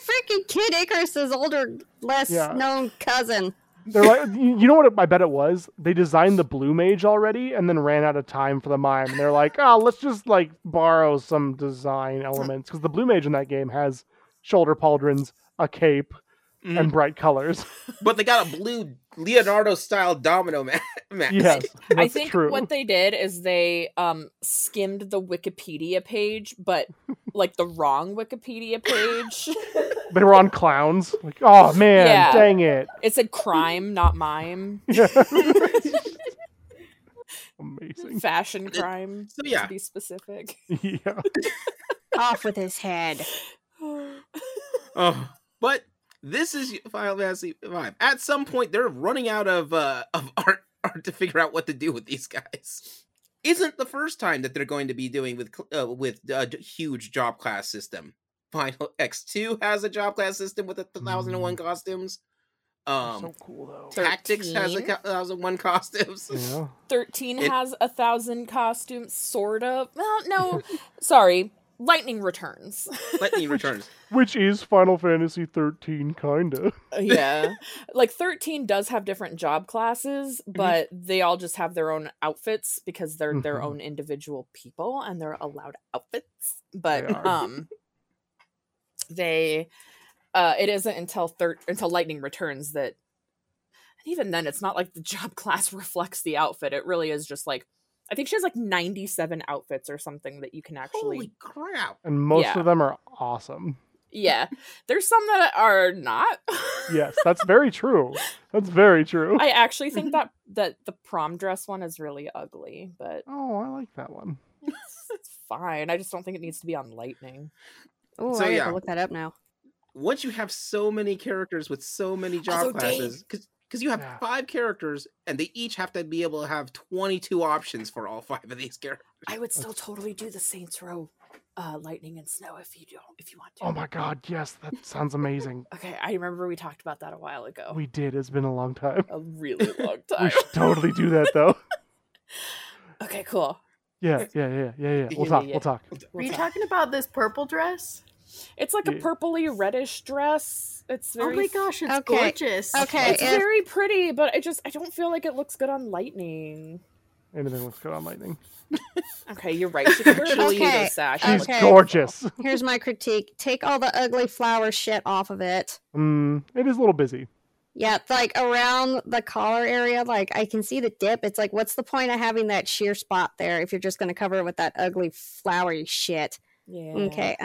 freaking Kid Icarus's older, less known cousin. They're like, you know what I bet it was? They designed the blue mage already and then ran out of time for the mime. And they're like, oh, let's just like borrow some design elements. Because the blue mage in that game has shoulder pauldrons, a cape, and bright colors. But they got a blue Leonardo-style domino mask. Yes, I think true. What they did is they skimmed the Wikipedia page, but like the wrong Wikipedia page. They were on clowns. Like, oh man, yeah. Dang it. It said crime, not mime. Yeah. Amazing. Fashion crime, so, yeah. To be specific. Yeah. Off with his head. But this is Final Fantasy V. At some point, they're running out of art to figure out what to do with these guys. Isn't the first time that they're going to be doing with a huge job class system. Final X2 has a job class system with 1,001 costumes. So cool, though. Tactics 13? Has 1,001 costumes. Yeah. 13 has 1,000 costumes, sort of. Well, no, sorry. Lightning Returns. Lightning Returns. Which is Final Fantasy 13, kinda. Yeah. Like, 13 does have different job classes, but they all just have their own outfits because they're their own individual people and they're allowed outfits. But, it isn't until Lightning Returns that, and even then, it's not like the job class reflects the outfit. It really is just like, I think she has like 97 outfits or something that you can actually. Holy crap! And most of them are awesome. Yeah, there's some that are not. Yes, that's very true. That's very true. I actually think that the prom dress one is really ugly, but I like that one. It's fine. I just don't think it needs to be on Lightning. Oh, so, I have to look that up now. Once you have so many characters with so many job classes, because you have 5 characters and they each have to be able to have 22 options for all 5 of these characters. I would still totally do the Saints Row Lightning and Snow if you want to. Oh my god, yes, that sounds amazing. Okay, I remember we talked about that a while ago. We did. It's been a long time. A really long time. We should totally do that though. Okay, cool. Yeah. We'll talk. Were you talking about this purple dress? It's like a purpley reddish dress. It's very it's gorgeous. Okay, it's very pretty, but I don't feel like it looks good on Lightning. Anything looks good on Lightning. Okay, you're right. She okay. She's gorgeous. Here's my critique: take all the ugly flower shit off of it. It is a little busy. Yeah, like around the collar area, like I can see the dip. It's like, what's the point of having that sheer spot there if you're just going to cover it with that ugly flowery shit? Yeah. Okay,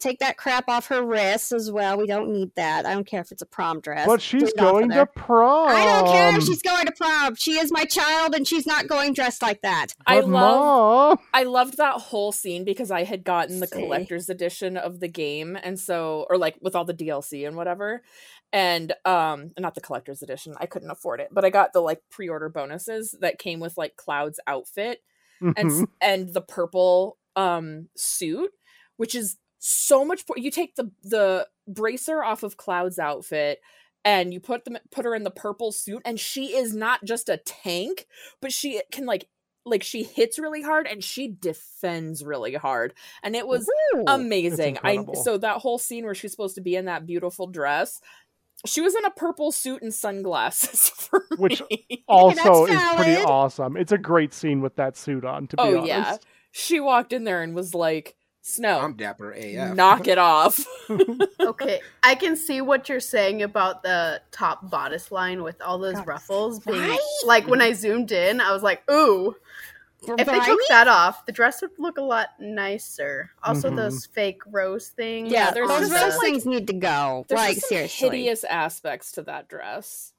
take that crap off her wrists as well. We don't need that. I don't care if it's a prom dress. But she's going to prom. I don't care if she's going to prom. She is my child, and she's not going dressed like that. But I loved that whole scene because I had gotten the collector's edition of the game, and so, or like with all the DLC and whatever, and not the collector's edition. I couldn't afford it, but I got the like pre-order bonuses that came with like Cloud's outfit and the purple suit, which is so much. You take the bracer off of Cloud's outfit and you put her in the purple suit, and she is not just a tank, but she can like she hits really hard and she defends really hard, and it was amazing. So that whole scene where she's supposed to be in that beautiful dress, she was in a purple suit and sunglasses for me. Which also is pretty awesome. It's a great scene with that suit on, to be honest. Yeah. She walked in there and was like, Snow, I'm dapper AF. Knock it off. Okay, I can see what you're saying about the top bodice line with all those ruffles. Being, like, when I zoomed in, I was like, ooh. If they took that off, the dress would look a lot nicer. Also, those fake rose things. Yeah, those rose things need to go. There's like, seriously, hideous aspects to that dress.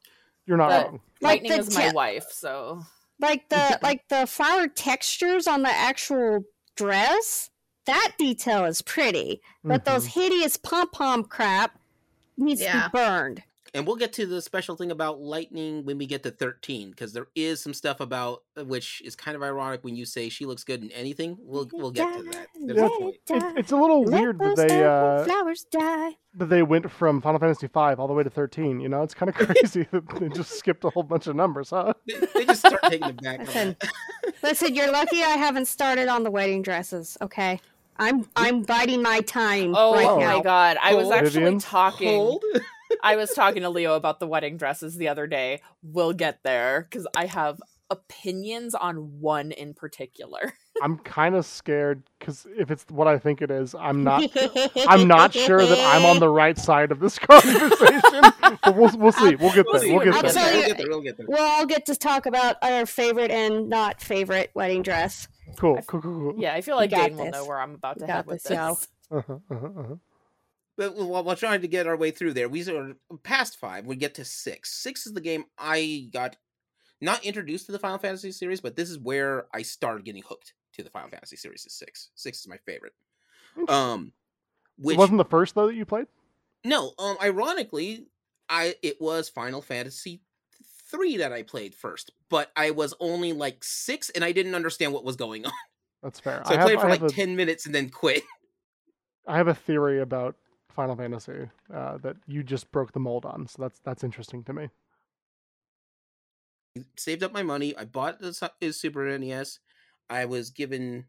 You're not wrong. Lightning is my wife, so... Like the flower textures on the actual dress, that detail is pretty. But those hideous pom-pom crap needs to be burned. And we'll get to the special thing about Lightning when we get to 13, because there is some stuff about, which is kind of ironic when you say she looks good in anything. We'll get to that. It's a little weird that they went from Final Fantasy V all the way to 13. You know, it's kind of crazy that they just skipped a whole bunch of numbers, huh? They just start taking them back. Listen, you're lucky I haven't started on the wedding dresses, okay? I'm biding my time right now. Oh my god, I was actually talking... I was talking to Leo about the wedding dresses the other day. We'll get there, because I have opinions on one in particular. I'm kind of scared, because if it's what I think it is, I'm not sure that I'm on the right side of this conversation. But we'll see. We'll get there. We'll all get to talk about our favorite and not favorite wedding dress. Cool. Yeah, I feel like Dane will know where I'm about to head with this. But while trying to get our way through there, we sort of past 5, we get to 6. 6 is the game I got not introduced to the Final Fantasy series, but this is where I started getting hooked to the Final Fantasy series. Is 6. 6 is my favorite. Which it wasn't the first though that you played? No. Ironically, it was Final Fantasy 3 that I played first, but I was only like 6, and I didn't understand what was going on. That's fair. So I played for 10 minutes and then quit. I have a theory about Final Fantasy that you just broke the mold on, so that's interesting to me. Saved up my money. I bought the Super NES. I was given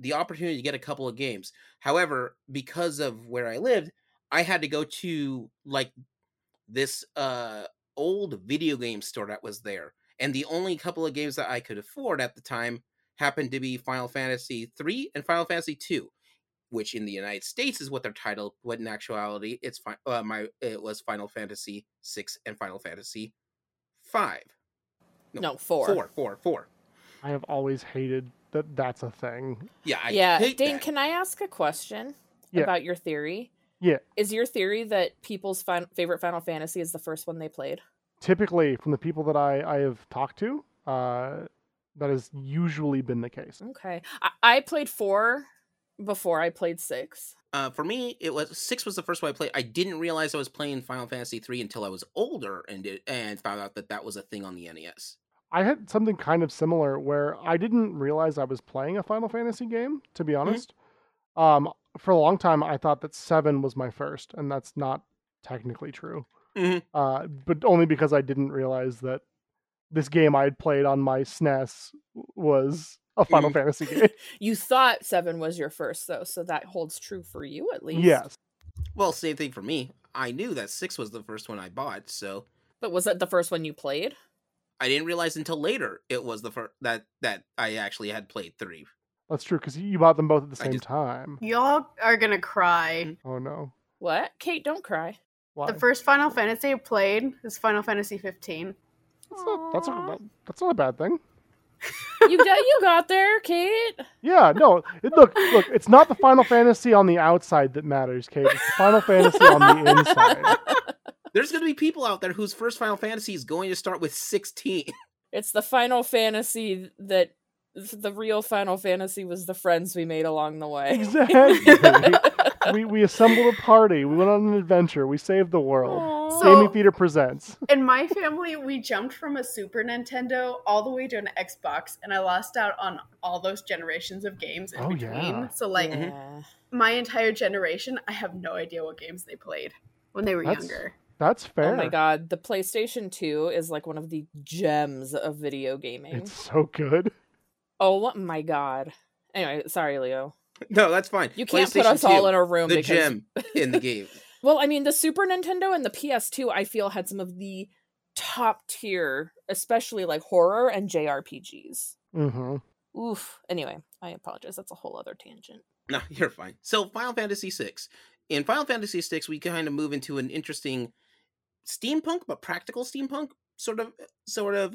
the opportunity to get a couple of games. However, because of where I lived, I had to go to like this old video game store that was there, and the only couple of games that I could afford at the time happened to be Final Fantasy 3 and Final Fantasy 2. Which in the United States is what they're titled, but in actuality, it was Final Fantasy 6 and Final Fantasy 5. No, 4. 4. I have always hated that. That's a thing. Yeah, I hate Dane, that. Can I ask a question about your theory? Yeah. Is your theory that people's favorite Final Fantasy is the first one they played? Typically, from the people that I have talked to, that has usually been the case. Okay, I played 4. Before I played 6. For me, it was 6 was the first one I played. I didn't realize I was playing Final Fantasy 3 until I was older and found out that was a thing on the NES. I had something kind of similar where I didn't realize I was playing a Final Fantasy game, to be honest. Mm-hmm. For a long time, I thought that 7 was my first, and that's not technically true. Mm-hmm. But only because I didn't realize that this game I had played on my SNES was a Final Fantasy game. You thought 7 was your first, though, so that holds true for you, at least. Yes. Well, same thing for me. I knew that 6 was the first one I bought, so... But was that the first one you played? I didn't realize until later it was the first that I actually had played 3. That's true, because you bought them both at the same time. Y'all are gonna cry. Oh, no. What? Kate, don't cry. Why? The first Final Fantasy I played is Final Fantasy 15. That's not a bad thing. You got there, Kate. Yeah, no. Look. It's not the Final Fantasy on the outside that matters, Kate. It's the Final Fantasy on the inside. There's going to be people out there whose first Final Fantasy is going to start with 16. It's the Final Fantasy that the real Final Fantasy was the friends we made along the way. Exactly. We assembled a party. We went on an adventure. We saved the world. Aww. Gaming Theater presents. In my family, we jumped from a Super Nintendo all the way to an Xbox, and I lost out on all those generations of games in between. Yeah. So, my entire generation, I have no idea what games they played when they were younger. That's fair. Oh my god, the PlayStation 2 is like one of the gems of video gaming. It's so good. Oh my god. Anyway, sorry, Leo. No, that's fine. You can't put us all in a room. The gem in the game. Well, I mean, the Super Nintendo and the PS2, I feel, had some of the top tier, especially like horror and JRPGs. Mm-hmm. Oof. Anyway, I apologize. That's a whole other tangent. No, you're fine. So Final Fantasy VI. In Final Fantasy VI, we kind of move into an interesting steampunk, but practical steampunk sort of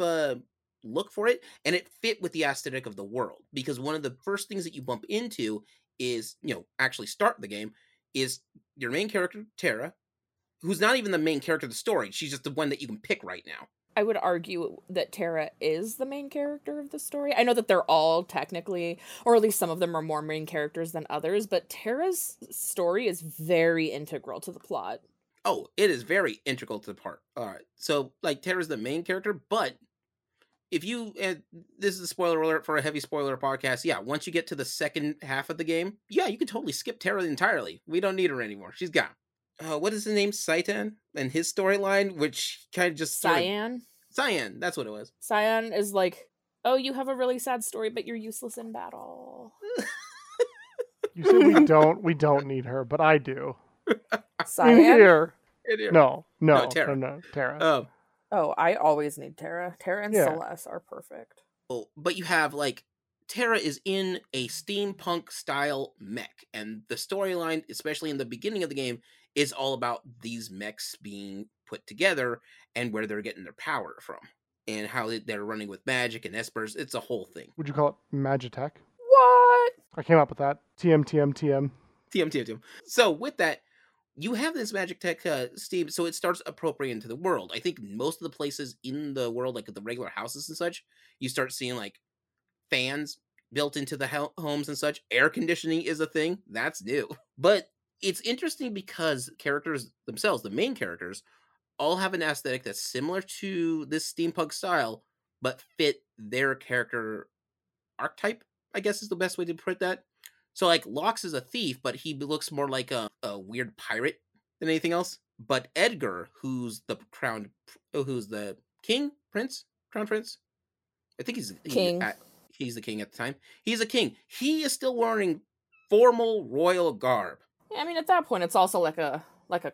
look for it, and it fit with the aesthetic of the world, because one of the first things that you bump into is, actually start the game, is your main character, Terra, who's not even the main character of the story. She's just the one that you can pick right now. I would argue that Terra is the main character of the story. I know that they're all technically, or at least some of them are more main characters than others, but Terra's story is very integral to the plot. Oh, it is very integral to the part. All right. So, Terra's the main character, but this is a spoiler alert for a heavy spoiler podcast. Yeah, once you get to the second half of the game, you can totally skip Terra entirely. We don't need her anymore. She's gone. What is his name? Saitan and his storyline, which kind of just... Cyan? Cyan, that's what it was. Cyan is like, oh, you have a really sad story, but you're useless in battle. You said we don't need her, but I do. Cyan? No, Terra. No, Terra. Oh, I always need Terra. Terra and Celeste are perfect. But you have, like, Terra is in a steampunk style mech, and the storyline, especially in the beginning of the game, is all about these mechs being put together and where they're getting their power from and how they're running with magic and espers. It's a whole thing. Would you call it Magitech? What? I came up with that. TM. So with that, you have this Magitech, Steve, so it starts appropriating to the world. I think most of the places in the world, like the regular houses and such, you start seeing like fans built into the homes and such. Air conditioning is a thing. That's new. But it's interesting because characters themselves, the main characters, all have an aesthetic that's similar to this steampunk style, but fit their character archetype, I guess is the best way to put that. So, like, Lox is a thief, but he looks more like a weird pirate than anything else. But Edgar, who's the crown prince? I think he's king. He's the king at the time. He's a king. He is still wearing formal royal garb. Yeah, I mean, at that point, it's also like a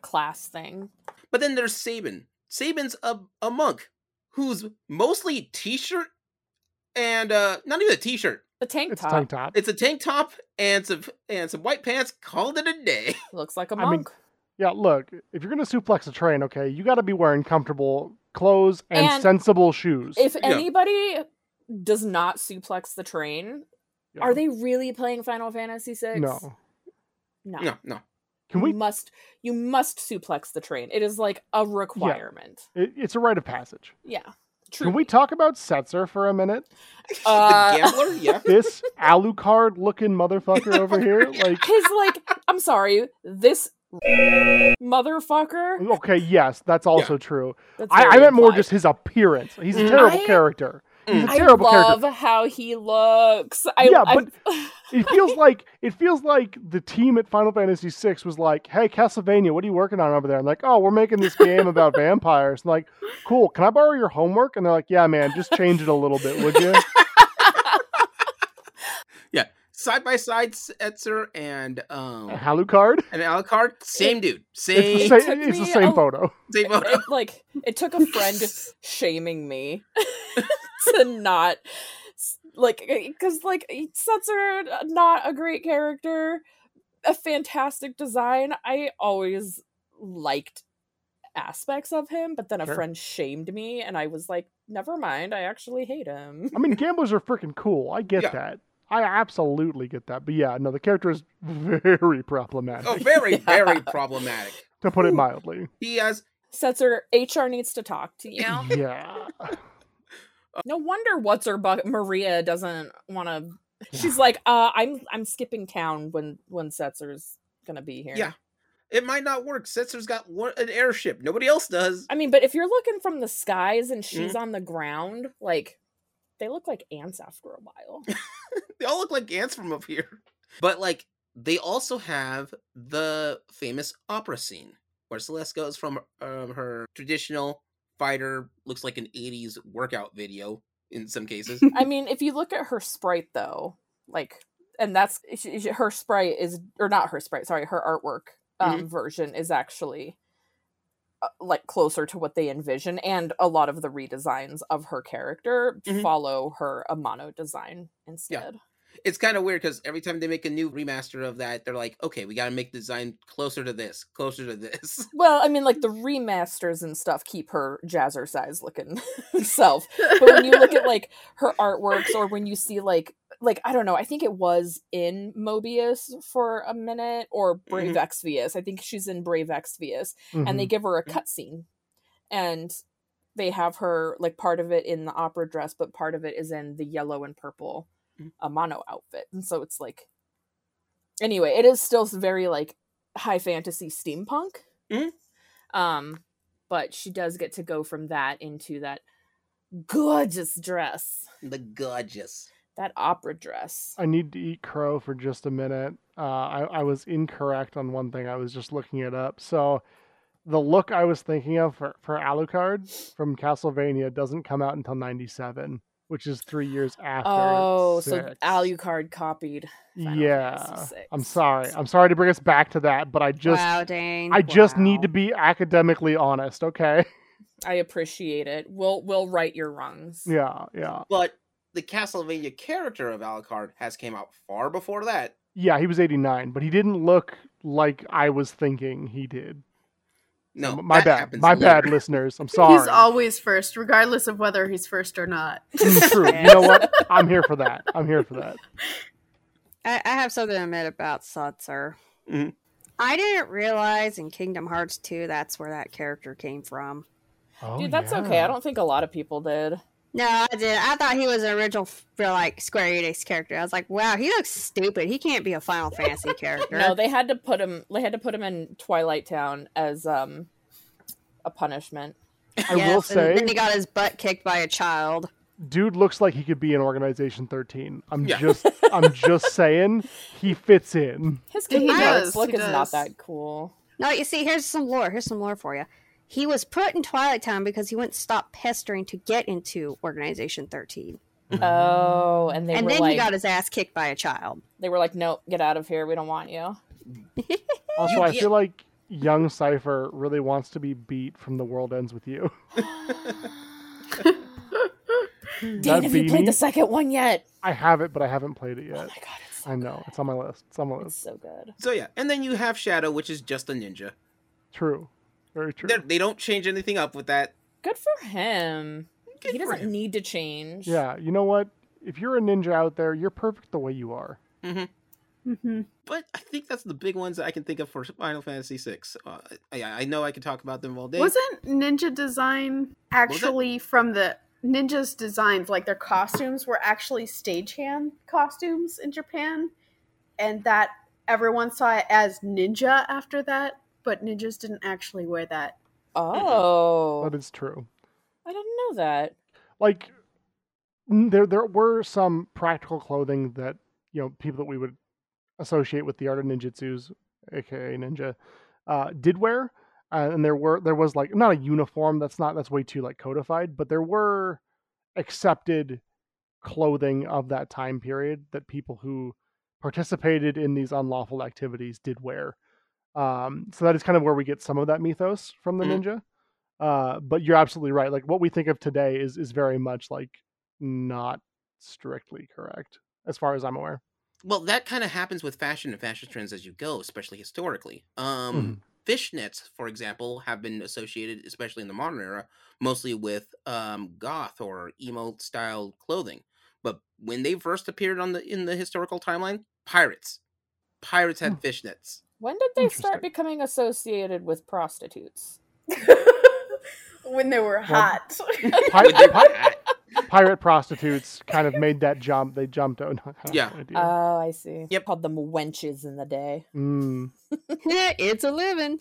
class thing. But then there's Sabin. Sabin's a monk who's mostly t-shirt and not even a t-shirt. It's a tank top and some white pants. Called it a day. Looks like a monk. I mean, yeah, look, if you're going to suplex a train, okay, you got to be wearing comfortable clothes and sensible shoes. If anybody does not suplex the train, are they really playing Final Fantasy VI? No. You must suplex the train. It is like a requirement. Yeah. It's a rite of passage. Yeah. True. Can we talk about Setzer for a minute? The gambler? Yeah. This Alucard looking motherfucker over here. I'm sorry, this motherfucker. Okay, yes, that's also true. I meant more just his appearance. He's a terrible character. I love how he looks. But it feels like the team at Final Fantasy VI was like, "Hey, Castlevania, what are you working on over there?" I'm like, "Oh, we're making this game about vampires." I'm like, "Cool, can I borrow your homework?" And they're like, "Yeah, man, just change it a little bit, would you?" Yeah, side by side, Setzer and Alucard. Same dude, same. It's the same photo. Same photo. It took a friend shaming me. To not, because, Setzer, not a great character, a fantastic design. I always liked aspects of him, but then a friend shamed me, and I was like, never mind, I actually hate him. I mean, gamblers are freaking cool. I get that. I absolutely get that. But yeah, no, the character is very problematic. Oh, very problematic. To put it mildly. He has... Setzer, HR needs to talk to you. Yeah. No wonder Maria doesn't want to. She's like, I'm skipping town when Setzer's gonna be here. Yeah, it might not work. Setzer's got an airship. Nobody else does. I mean, but if you're looking from the skies and she's on the ground, like they look like ants after a while. They all look like ants from up here. But like they also have the famous opera scene where Celeste goes from her traditional fighter, looks like an 80s workout video in some cases. I mean, if you look at her sprite though, and that's her sprite is, or not her sprite, sorry, her artwork version is actually closer to what they envision, and a lot of the redesigns of her character follow her Amano design instead. It's kind of weird because every time they make a new remaster of that, they're like, okay, we got to make the design closer to this. Well, I mean, like the remasters and stuff keep her jazzercise looking self. But when you look at like her artworks, or when you see like, I don't know, I think it was in Mobius for a minute, or Brave Exvius. I think she's in Brave Exvius. And they give her a cutscene. And they have her, like, part of it in the opera dress, but part of it is in the yellow and purple Amano outfit. And so it's like, anyway, it is still very like high fantasy steampunk, but she does get to go from that into that gorgeous dress, that opera dress. I need to eat crow for just a minute. I was incorrect on one thing. I was just looking it up. So the look I was thinking of for Alucard from Castlevania doesn't come out until 97. which is 3 years after. Oh, six. So Alucard copied. Yeah, I'm sorry. I'm sorry to bring us back to that, but I just need to be academically honest. Okay. I appreciate it. We'll right your wrongs. Yeah, yeah. But the Castlevania character of Alucard has came out far before that. Yeah, he was 89, but he didn't look like I was thinking he did. No, my bad, listeners. I'm sorry. He's always first, regardless of whether he's first or not. True. You know what? I'm here for that. I have something to admit about Sutzer. Mm-hmm. I didn't realize in Kingdom Hearts 2 that's where that character came from. Oh, dude, that's okay. I don't think a lot of people did. No, I did. I thought he was an original for like Square Enix character. I was like, wow, he looks stupid. He can't be a Final Fantasy character. No, they had to put him in Twilight Town as a punishment. I will say, then he got his butt kicked by a child. Dude looks like he could be in Organization 13. I'm just saying he fits in. His character's look is not that cool. No, you see, here's some lore. Here's some lore for you. He was put in Twilight Town because he wouldn't stop pestering to get into Organization 13. Oh, and they were then like, he got his ass kicked by a child. They were like, "Nope, get out of here. We don't want you." Also, I feel like young Cypher really wants to be beat from The World Ends with You. Dean, have you played the second one yet? I have it, but I haven't played it yet. Oh my god, it's so good. It's on my list. It's so good. So yeah, and then you have Shadow, which is just a ninja. True. Very true. They don't change anything up with that. Good for him. He doesn't need to change. Yeah, you know what? If you're a ninja out there, you're perfect the way you are. Mm-hmm. Mm-hmm. But I think that's the big ones that I can think of for Final Fantasy VI. I know I could talk about them all day. Wasn't ninja design actually from the ninjas' designs, like their costumes were actually stagehand costumes in Japan, and that everyone saw it as ninja after that? But ninjas didn't actually wear that. Oh. That is true. I didn't know that. Like, there were some practical clothing that, you know, people that we would associate with the art of ninjutsus, aka ninja, did wear. And there was like, not a uniform, that's way too like codified, but there were accepted clothing of that time period that people who participated in these unlawful activities did wear. So that is kind of where we get some of that mythos from the ninja. But you're absolutely right. Like what we think of today is very much like not strictly correct as far as I'm aware. Well, that kind of happens with fashion and fashion trends as you go, especially historically. Fishnets, for example, have been associated, especially in the modern era, mostly with goth or emo style clothing. But when they first appeared in the historical timeline, pirates had fishnets. When did they start becoming associated with prostitutes? When they were hot. Pirate prostitutes kind of made that jump. They jumped on. Yeah. Oh, I see. Yep. Called them wenches in the day. Mm. Yeah, it's a living.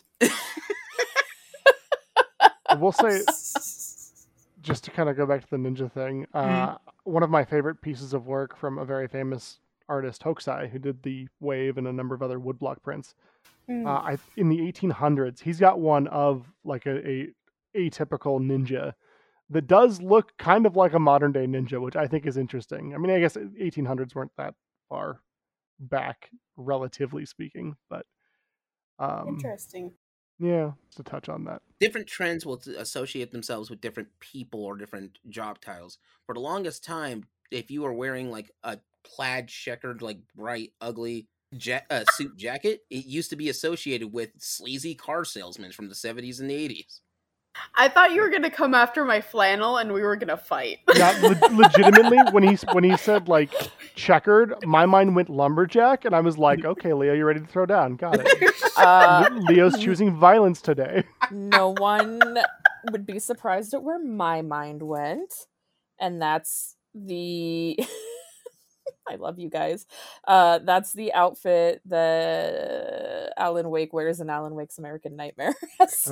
We'll say, just to kind of go back to the ninja thing, one of my favorite pieces of work from a very famous artist, Hokusai, who did the wave and a number of other woodblock prints. In the 1800s, he's got one of like a atypical ninja that does look kind of like a modern day ninja, which I think is interesting. I mean, I guess 1800s weren't that far back, relatively speaking, but interesting. Yeah, to touch on that. Different trends will associate themselves with different people or different job titles. For the longest time, if you were wearing like a plaid checkered, like bright, ugly suit jacket, it used to be associated with sleazy car salesmen from the 70s and the 80s. I thought you were going to come after my flannel and we were going to fight. Yeah, legitimately, when he said like checkered, my mind went lumberjack and I was like, okay, Leo, you're ready to throw down. Got it. Leo's choosing violence today. No one would be surprised at where my mind went. And that's the... I love you guys. That's the outfit that Alan Wake wears in Alan Wake's American Nightmare. It's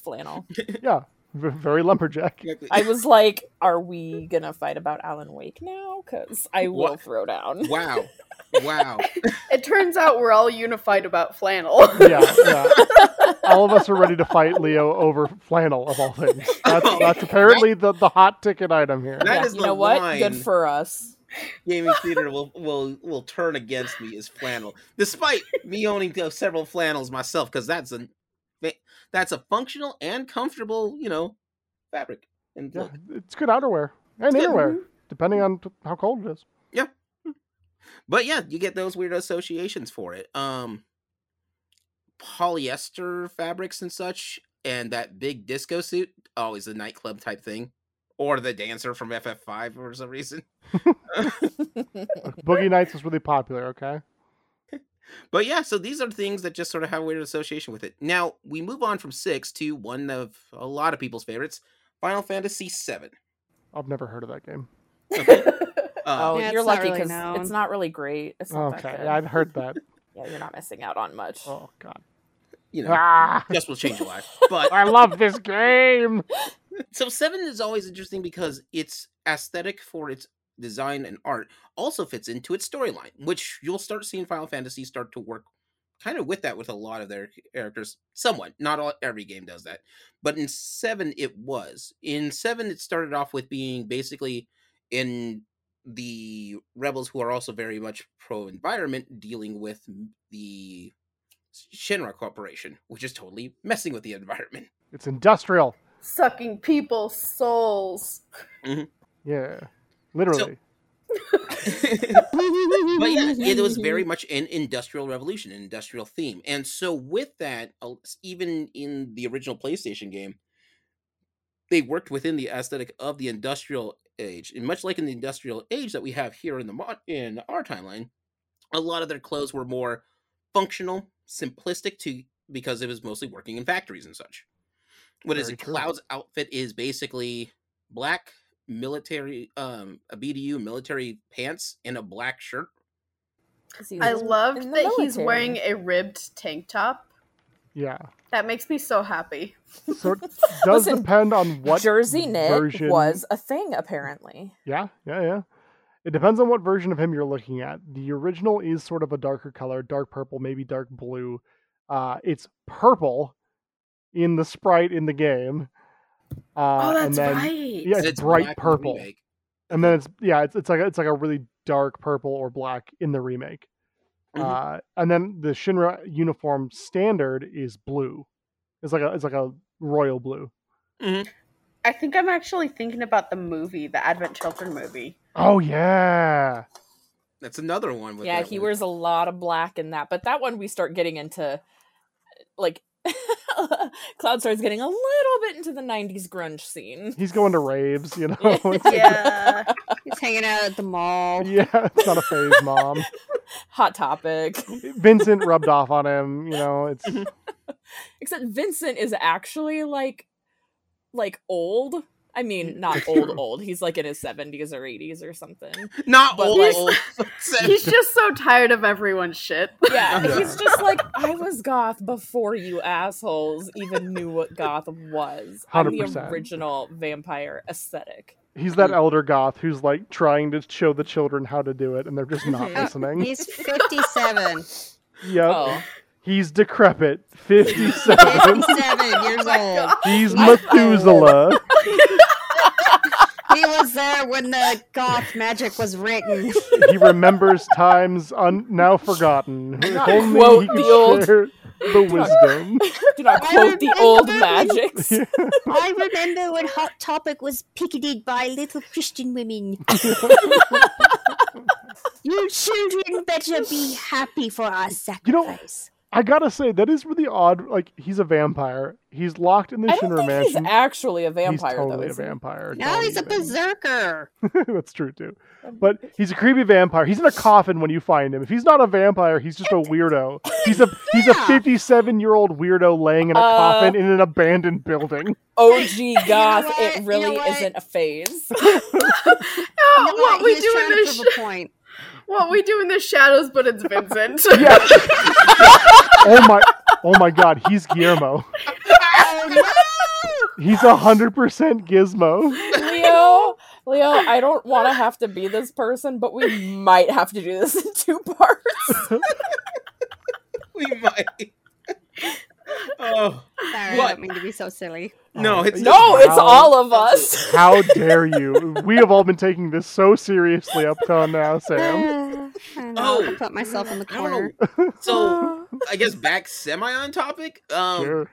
flannel. Yeah, very lumberjack. I was like, are we going to fight about Alan Wake now? Because I will throw down. Wow. Wow. It turns out we're all unified about flannel. Yeah. All of us are ready to fight Leo over flannel, of all things. That's apparently the hot ticket item here. That is the line. Good for us. Gaming Theater will turn against me is flannel, despite me owning several flannels myself, because that's a functional and comfortable, fabric. And it's good outerwear and innerwear, depending on how cold it is. Yeah, but you get those weird associations for it. Polyester fabrics and such, and that big disco suit, always a nightclub type thing. Or the dancer from FF5 for some reason. Boogie Nights was really popular, okay? But so these are things that just sort of have a weird association with it. Now, we move on from 6 to one of a lot of people's favorites, Final Fantasy 7. I've never heard of that game. Okay. You're lucky because it's not really great. It's not that good. I've heard that. Yeah, you're not missing out on much. Oh, God. This will change your life. But I love this game! So 7 is always interesting because its aesthetic for its design and art also fits into its storyline, which you'll start seeing Final Fantasy start to work kind of with that with a lot of their characters. Somewhat. Not every game does that. But in 7, it was. In 7, it started off with being basically in the rebels who are also very much pro-environment dealing with the Shinra Corporation, which is totally messing with the environment. It's industrial. Sucking people's souls. Mm-hmm. Yeah, literally. But it was very much an industrial revolution, an industrial theme. And so with that, even in the original PlayStation game, they worked within the aesthetic of the industrial age. And much like in the industrial age that we have here in in our timeline, a lot of their clothes were more functional, simplistic because it was mostly working in factories and such. Cloud's outfit is basically black military, a BDU military pants and a black shirt. I loved that military. He's wearing a ribbed tank top. Yeah, that makes me so happy. So it does depend on what jersey knit was a thing apparently. Yeah. It depends on what version of him you're looking at. The original is sort of a darker color, dark purple, maybe dark blue. It's purple in the sprite in the game. Right. Yeah, it's bright purple. And then it's like a really dark purple or black in the remake. Mm-hmm. And then the Shinra uniform standard is blue. It's like a royal blue. Mm-hmm. I think I'm actually thinking about the movie, the Advent Children movie. Oh, yeah. That's another one. He wears a lot of black in that. But that one we start getting into, like, Cloud starts getting a little bit into the 90s grunge scene. He's going to raves, Yeah. He's hanging out at the mall. Yeah, it's not a phase, Mom. Hot Topic. Vincent rubbed off on him, it's... Except Vincent is actually, like old. I mean, not old. He's like in his 70s or 80s or something. Not old. He's just so tired of everyone's shit. Yeah, he's just like, I was goth before you assholes even knew what goth was. 100%. I'm the original vampire aesthetic. He's that elder goth who's like trying to show the children how to do it and they're just not listening. He's 57. Yep. Oh. He's decrepit. 57 years old. He's Methuselah. He was there when the goth magic was written. He remembers times now forgotten. Only quote he could share the wisdom. Do not quote the old magics. Yeah. I remember when Hot Topic was picketed by little Christian women. You children better be happy for our sacrifice. I gotta say, that is really odd. Like, he's a vampire. He's locked in the Shinra mansion. He's actually a vampire, though. He's totally a vampire. Now he's a berserker. That's true, too. But he's a creepy vampire. He's in a coffin when you find him. If he's not a vampire, he's just a weirdo. He's a 57-year-old weirdo laying in a coffin in an abandoned building. OG goth, it really isn't a phase. What we do in this point. What we do in the shadows, but it's Vincent. Yeah. Oh my God, he's Guillermo. He's 100% Gizmo. Leo, Leo, I don't want to have to be this person, but we might have to do this in two parts. We might. Oh, sorry, what? I don't mean to be so silly. No, it's all of us. How dare you? We have all been taking this so seriously up till now, Sam. I put myself in the corner. So, I guess back semi on topic. Sure.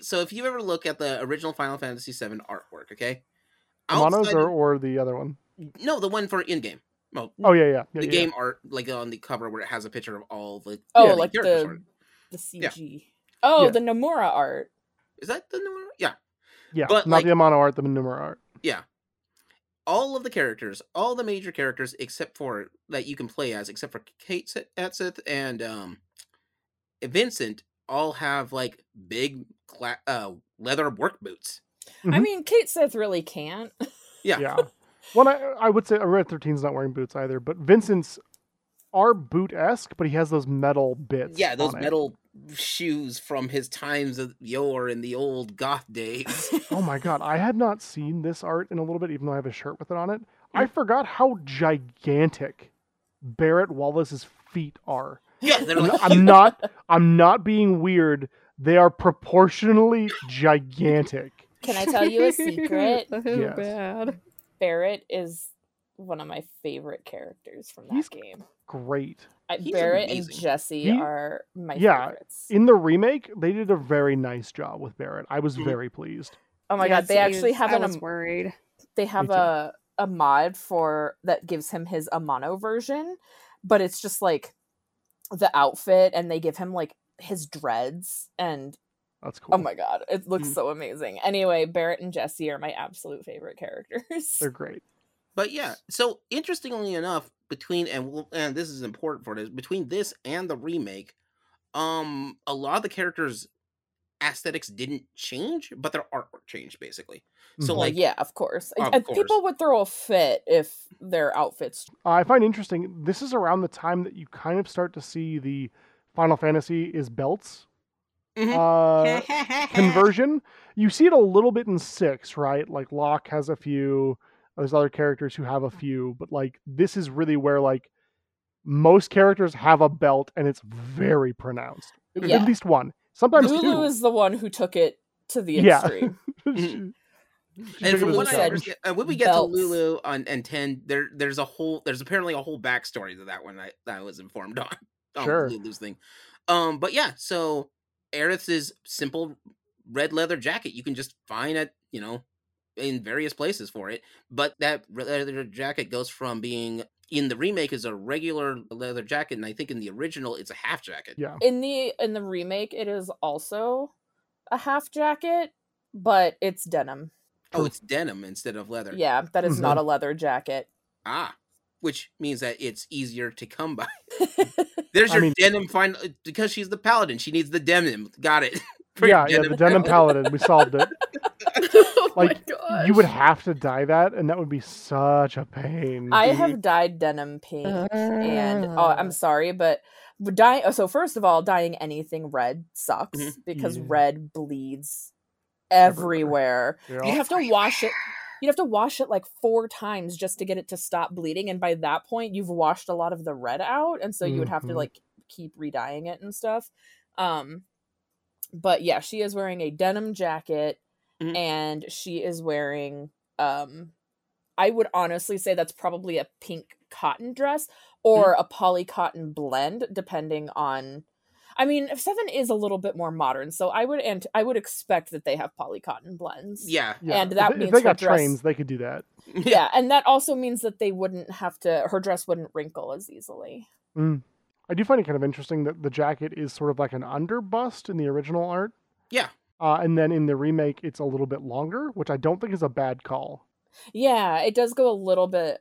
So if you ever look at the original Final Fantasy VII artwork, okay, Amano's or the other one? No, the one for in-game. Well, the game art, like on the cover where it has a picture of all the the CG. Yeah. The Nomura art. Is that the Nomura? Yeah. Yeah, but not the Amano art, the Nomura art. Yeah. All of the characters, all the major characters except for that you can play as, except for Kate Atseth and Vincent, all have like big leather work boots. Mm-hmm. I mean, Kate Seth really can't. Yeah. Yeah. Well, I would say Red 13's not wearing boots either, but Vincent's are boot-esque, but he has those metal bits. Yeah, those metal shoes from his times of yore in the old goth days. Oh my god, I had not seen this art in a little bit, even though I have a shirt with it on it. I forgot how gigantic Barrett Wallace's feet are. Yeah, they're like... I'm not being weird. They are proportionally gigantic. Can I tell you a secret? Yes. Bad. Barrett is one of my favorite characters from that game. Great. Barrett amazing. And Jesse are my favorites. In the remake, they did a very nice job with Barrett. I was very pleased. Oh my god, they actually have worried. They have a mod for that gives him his Amano version, but it's just like the outfit, and they give him like his dreads, and that's cool. Oh my god, it looks so amazing. Anyway, Barrett and Jesse are my absolute favorite characters. They're great. But yeah, so interestingly enough, this is important for this, between this and the remake, a lot of the characters' aesthetics didn't change, but their artwork changed basically. So yeah, of course. People would throw a fit if their outfits. I find interesting. This is around the time that you kind of start to see the Final Fantasy is belts. Conversion. You see it a little bit in 6, right? Like Locke has a few. There's other characters who have a few, but like this is really where like most characters have a belt, and it's very pronounced. Yeah. At least one. Sometimes Lulu two. Is the one who took it to the extreme. And from what I understand, when we get to Lulu and 10, there's apparently a whole backstory to that one that I was informed on. Sure. Lulu's thing. But yeah, so Aerith's simple red leather jacket you can just find at in various places for it, but that leather jacket goes from being in the remake is a regular leather jacket, and I think in the original it's a half jacket. Yeah. In the remake it is also a half jacket, but it's denim. Oh, it's denim instead of leather. Yeah, that is not a leather jacket. Ah, which means that it's easier to come by. There's denim final because she's the paladin. She needs the denim. Got it. The denim paladin. We solved it. You would have to dye that, and that would be such a pain. I have dyed denim pink, and I'm sorry, but so first of all, dyeing anything red sucks because red bleeds everywhere. Yeah. You have to wash it. You'd have to wash it like 4 times just to get it to stop bleeding, and by that point, you've washed a lot of the red out, and so you would have to like keep re-dyeing it and stuff. But yeah, she is wearing a denim jacket. Mm-hmm. And she is wearing, I would honestly say that's probably a pink cotton dress or a poly cotton blend, depending on. I mean, 7 is a little bit more modern, so I would expect that they have poly cotton blends. Yeah, yeah. And that means if they got trains, they could do that. Yeah, and that also means that they wouldn't have to. Her dress wouldn't wrinkle as easily. Mm. I do find it kind of interesting that the jacket is sort of like an underbust in the original art. Yeah. And then in the remake, it's a little bit longer, which I don't think is a bad call. Yeah, it does go a little bit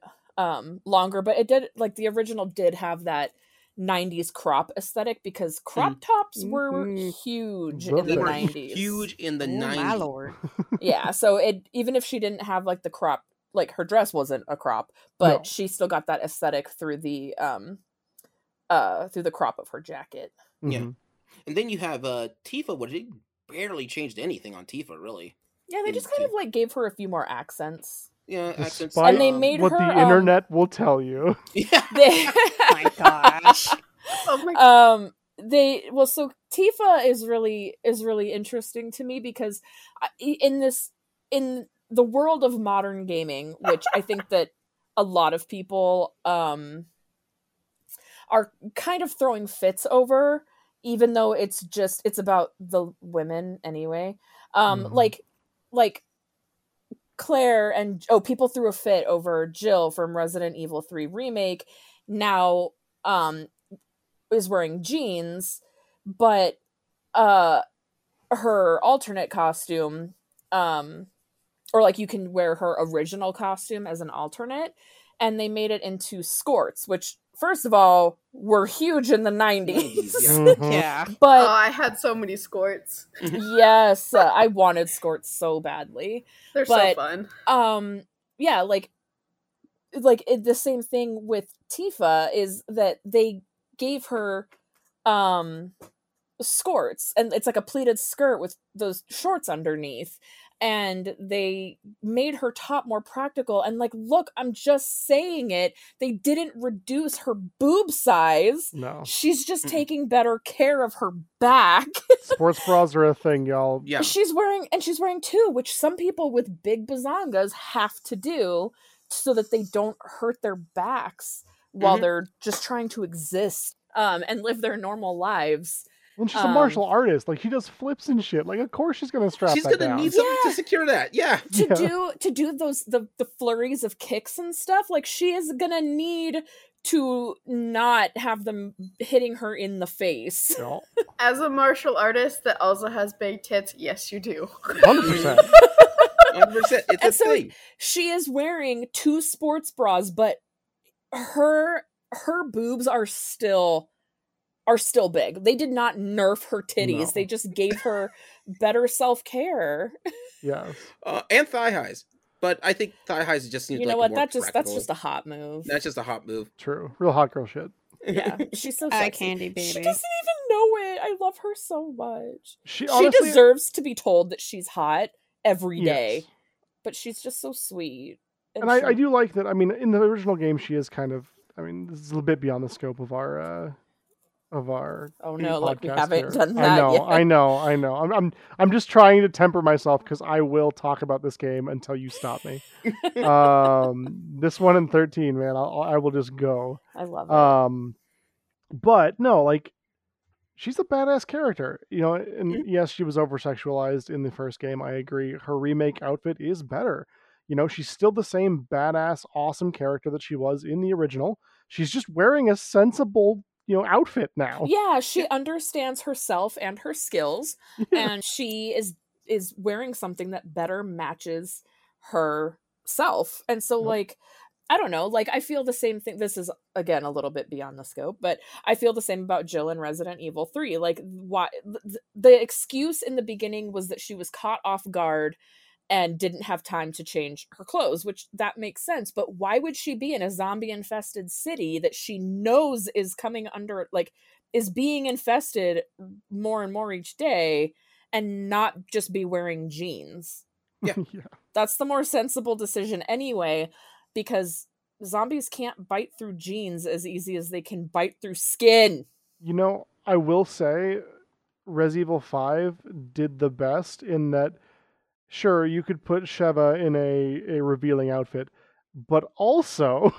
longer, but it did, like, the original did have that 90s crop aesthetic because crop tops were huge in the 90s. Huge in the 90s. My lord. Yeah, so it even if she didn't have, like, the crop, like, her dress wasn't a crop, but she still got that aesthetic through the crop of her jacket. Mm-hmm. Yeah. And then you have Tifa, what did he... barely changed anything on Tifa, really. Yeah, they just kind of, like, gave her a few more accents. Yeah, accents. And they made what her the internet will tell you. Yeah. My gosh. Oh my gosh. So Tifa is really interesting to me because in the world of modern gaming, which I think that a lot of people are kind of throwing fits over, even though it's about the women anyway. Like Claire and people threw a fit over Jill from Resident Evil 3 remake. Now is wearing jeans, but her alternate costume, or like you can wear her original costume as an alternate, and they made it into skirts, which first of all were huge in the 90s. Mm-hmm. Yeah, but I had so many skirts. Yes, I wanted skirts so badly. They're so fun. Yeah, the same thing with Tifa is that they gave her skirts, and it's like a pleated skirt with those shorts underneath, and they made her top more practical, and like, look, I'm just saying it, they didn't reduce her boob size. No, she's just taking better care of her back. Sports bras are a thing, y'all. Yeah, she's wearing two, which some people with big bazongas have to do so that they don't hurt their backs while they're just trying to exist and live their normal lives. Well, she's a martial artist. Like, she does flips and shit. Like, of course she's gonna strap. She's that gonna down. Need something to secure that. Yeah. To do those the flurries of kicks and stuff. Like, she is gonna need to not have them hitting her in the face. No. As a martial artist that also has big tits, yes, you do. 100%. 100%. It's a thing. She is wearing two sports bras, but her boobs are still big. They did not nerf her titties. No. They just gave her better self-care. Yeah. And thigh highs. But I think thigh highs just need to be more practical. That's just a hot move. That's just a hot move. True. Real hot girl shit. Yeah. She's so sexy. Eye candy, baby. She doesn't even know it. I love her so much. She deserves to be told that she's hot every day. Yes. But she's just so sweet. And I do like that. I mean, in the original game, she is kind of, I mean, this is a little bit beyond the scope of our oh no, like we haven't here. Done that I know. I'm just trying to temper myself because I will talk about this game until you stop me. This one in 13, man, I will just go. I love it. But no, like, she's a badass character, you know. And yes, she was over sexualized in the first game. I agree. Her remake outfit is better. You know, she's still the same badass, awesome character that she was in the original. She's just wearing a sensible, you know, outfit now. Yeah, she understands herself and her skills, and she is wearing something that better matches herself. And so, like, I don't know, like, I feel the same thing. This is, again, a little bit beyond the scope, but I feel the same about Jill in Resident Evil 3. Like, why the excuse in the beginning was that she was caught off guard and didn't have time to change her clothes, which that makes sense. But why would she be in a zombie infested city that she knows is coming under, like, is being infested more and more each day, and not just be wearing jeans? Yeah. That's the more sensible decision anyway, because zombies can't bite through jeans as easy as they can bite through skin. You know, I will say Resident Evil 5 did the best in that. Sure, you could put Sheva in a revealing outfit, but also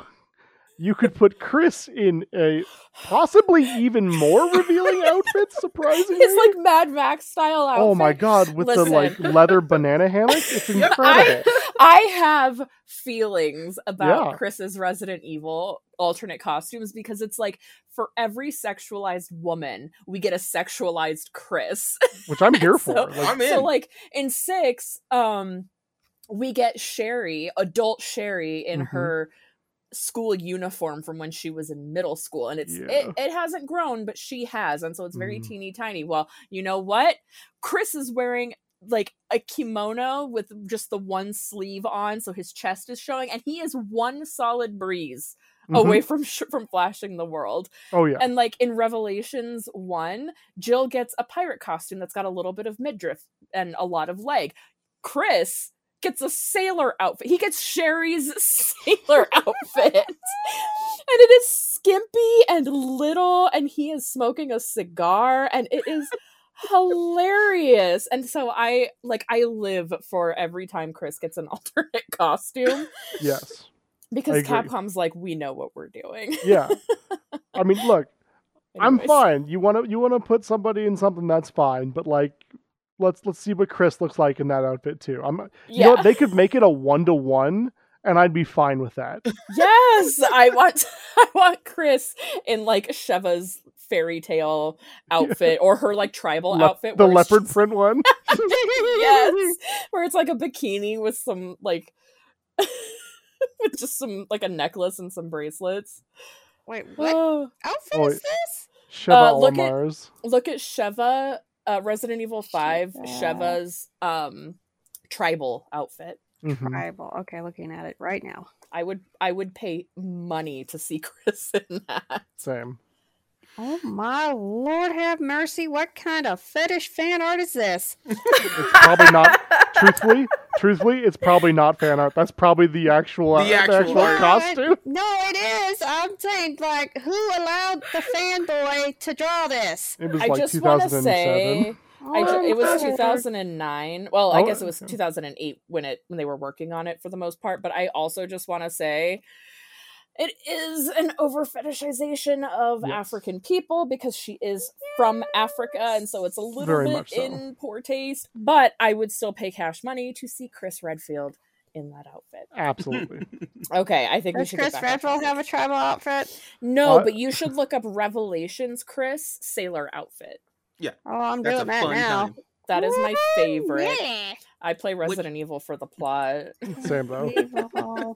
you could put Chris in a possibly even more revealing outfit, surprisingly. It's like Mad Max style outfit. Oh my god, with the like leather banana hammock. It's incredible. I have feelings about Chris's Resident Evil alternate costumes, because it's like, for every sexualized woman, we get a sexualized Chris, which I'm here for. Like, I'm in. So, like, in 6, we get Sherry, adult Sherry, in her school uniform from when she was in middle school, and it hasn't grown, but she has, and so it's very teeny tiny. Well, you know what? Chris is wearing, like, a kimono with just the one sleeve on, so his chest is showing, and he is one solid breeze away from flashing the world. Oh yeah. And like in Revelations 1, Jill gets a pirate costume that's got a little bit of midriff and a lot of leg. Chris gets a sailor outfit. He gets Sherry's sailor outfit. And it is skimpy and little, and he is smoking a cigar, and it is hilarious. And so I live for every time Chris gets an alternate costume. Yes. Because Capcom's like, we know what we're doing. Yeah. I mean, look, anyways. I'm fine. You wanna put somebody in something, that's fine, but like let's see what Chris looks like in that outfit too. You know what? They could make it a 1-to-1 and I'd be fine with that. Yes, I want Chris in like Sheva's fairy tale outfit or her like tribal outfit. The leopard print one. Yes, where it's like a bikini with some like with just some like a necklace and some bracelets. Wait, what outfit is this? Sheva Lamar's. Look at Sheva, Resident Evil 5, Sheva's tribal outfit. Mm-hmm. Tribal. Okay, looking at it right now. I would pay money to see Chris in that. Same. Oh my Lord, have mercy! What kind of fetish fan art is this? It's probably not. Truthfully, it's probably not fan art. That's probably the actual costume. No, it is. I'm saying, like, who allowed the fanboy to draw this? It was like 2007. It was 2009. Well, I guess it was 2008 when they were working on it for the most part. But I also just want to say, it is an over fetishization of African people because she is from Africa, and so it's a little bit in poor taste. But I would still pay cash money to see Chris Redfield in that outfit. Absolutely. Okay, I think we should. Does Chris Redfield have a tribal outfit? No, but you should look up Revelations Chris sailor outfit. Yeah. Oh, that's doing that now. Time. That is my favorite. Yeah. I play Resident Evil for the plot. Same though.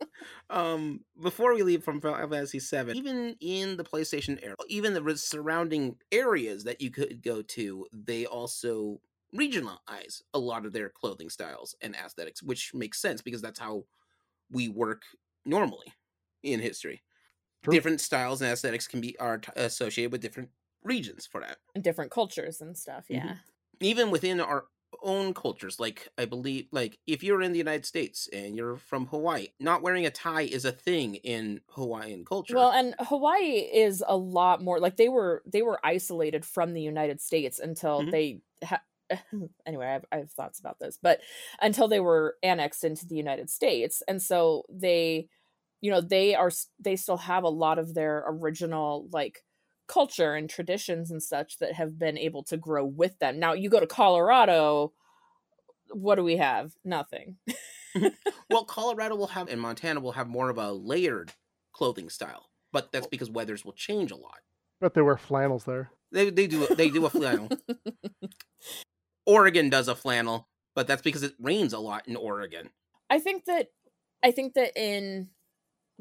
Before we leave from Final Fantasy VII, even in the PlayStation era, even the surrounding areas that you could go to, they also regionalize a lot of their clothing styles and aesthetics, which makes sense because that's how we work normally in history. True. Different styles and aesthetics can be associated with different regions for that. And different cultures and stuff, yeah. Mm-hmm. Even within our own cultures, like I believe, like if you're in the United States and you're from Hawaii, not wearing a tie is a thing in Hawaiian culture. Well, and Hawaii is a lot more like they were isolated from the United States until anyway, I have thoughts about this, but until they were annexed into the United States. And so they still have a lot of their original like culture and traditions and such that have been able to grow with them. Now you go to Colorado, what do we have? Nothing. Well, Colorado will have, and Montana will have more of a layered clothing style, but that's because weathers will change a lot. But they wear flannels there. They do a flannel. Oregon does a flannel, but that's because it rains a lot in Oregon. I think that in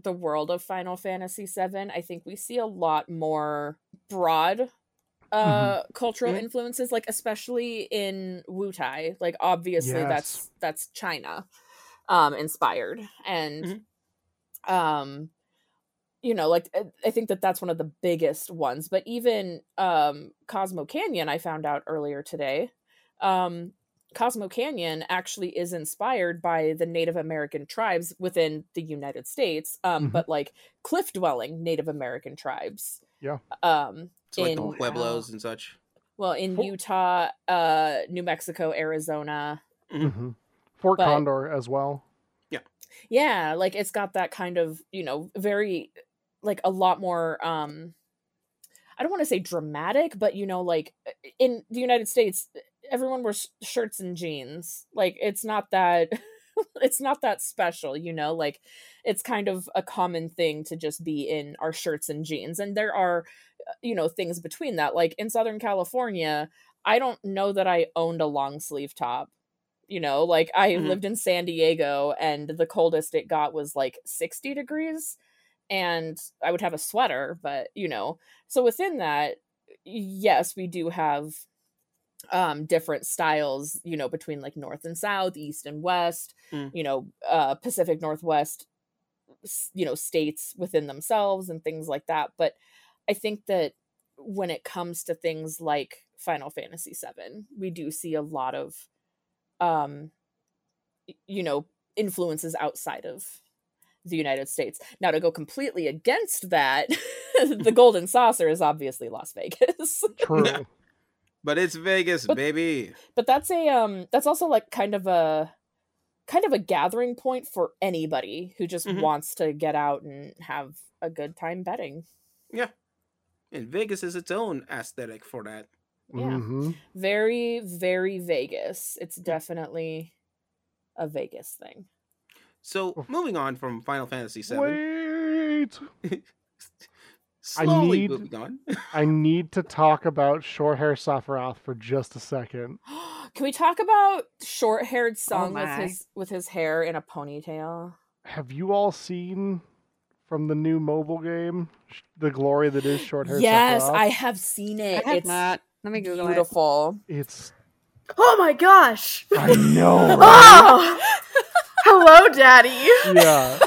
the world of Final Fantasy VII, I think we see a lot more broad cultural influences, like especially in Wutai. Like obviously that's China inspired, and like I think that that's one of the biggest ones. But even Cosmo Canyon, I found out earlier today, Cosmo Canyon actually is inspired by the Native American tribes within the United States, but like cliff-dwelling Native American tribes. Yeah. So like the Pueblos and such. Well, in Utah, New Mexico, Arizona. Mm-hmm. Fort Condor as well. Yeah. Yeah, like it's got that kind of, very, like a lot more... I don't want to say dramatic, but, like in the United States... everyone wears shirts and jeans. Like it's not that special, like it's kind of a common thing to just be in our shirts and jeans. And there are, things between that, like in Southern California, I don't know that I owned a long sleeve top, like I lived in San Diego and the coldest it got was like 60 degrees and I would have a sweater, but so within that, yes, we do have different styles, between like north and south, east and west, Pacific Northwest, states within themselves and things like that. But I think that when it comes to things like Final Fantasy VII, we do see a lot of you know, influences outside of the United States. Now, to go completely against that, the Golden Saucer is obviously Las Vegas. True. But it's Vegas, baby. But that's a that's also like kind of a gathering point for anybody who just wants to get out and have a good time betting. Yeah. And Vegas is its own aesthetic for that. Yeah. Mm-hmm. Very, very Vegas. It's definitely a Vegas thing. So, moving on from Final Fantasy VII. Wait! Slowly moving on. I need to talk about Short-Haired Sephiroth for just a second. Can we talk about short-haired Sung with his hair in a ponytail? Have you all seen from the new mobile game, The Glory That Is Short-Haired Sephiroth? Yes, I have seen it. It's not. Let me Google beautiful. It. It's. Oh my gosh! I know. Right? Oh! Hello, Daddy. Yeah.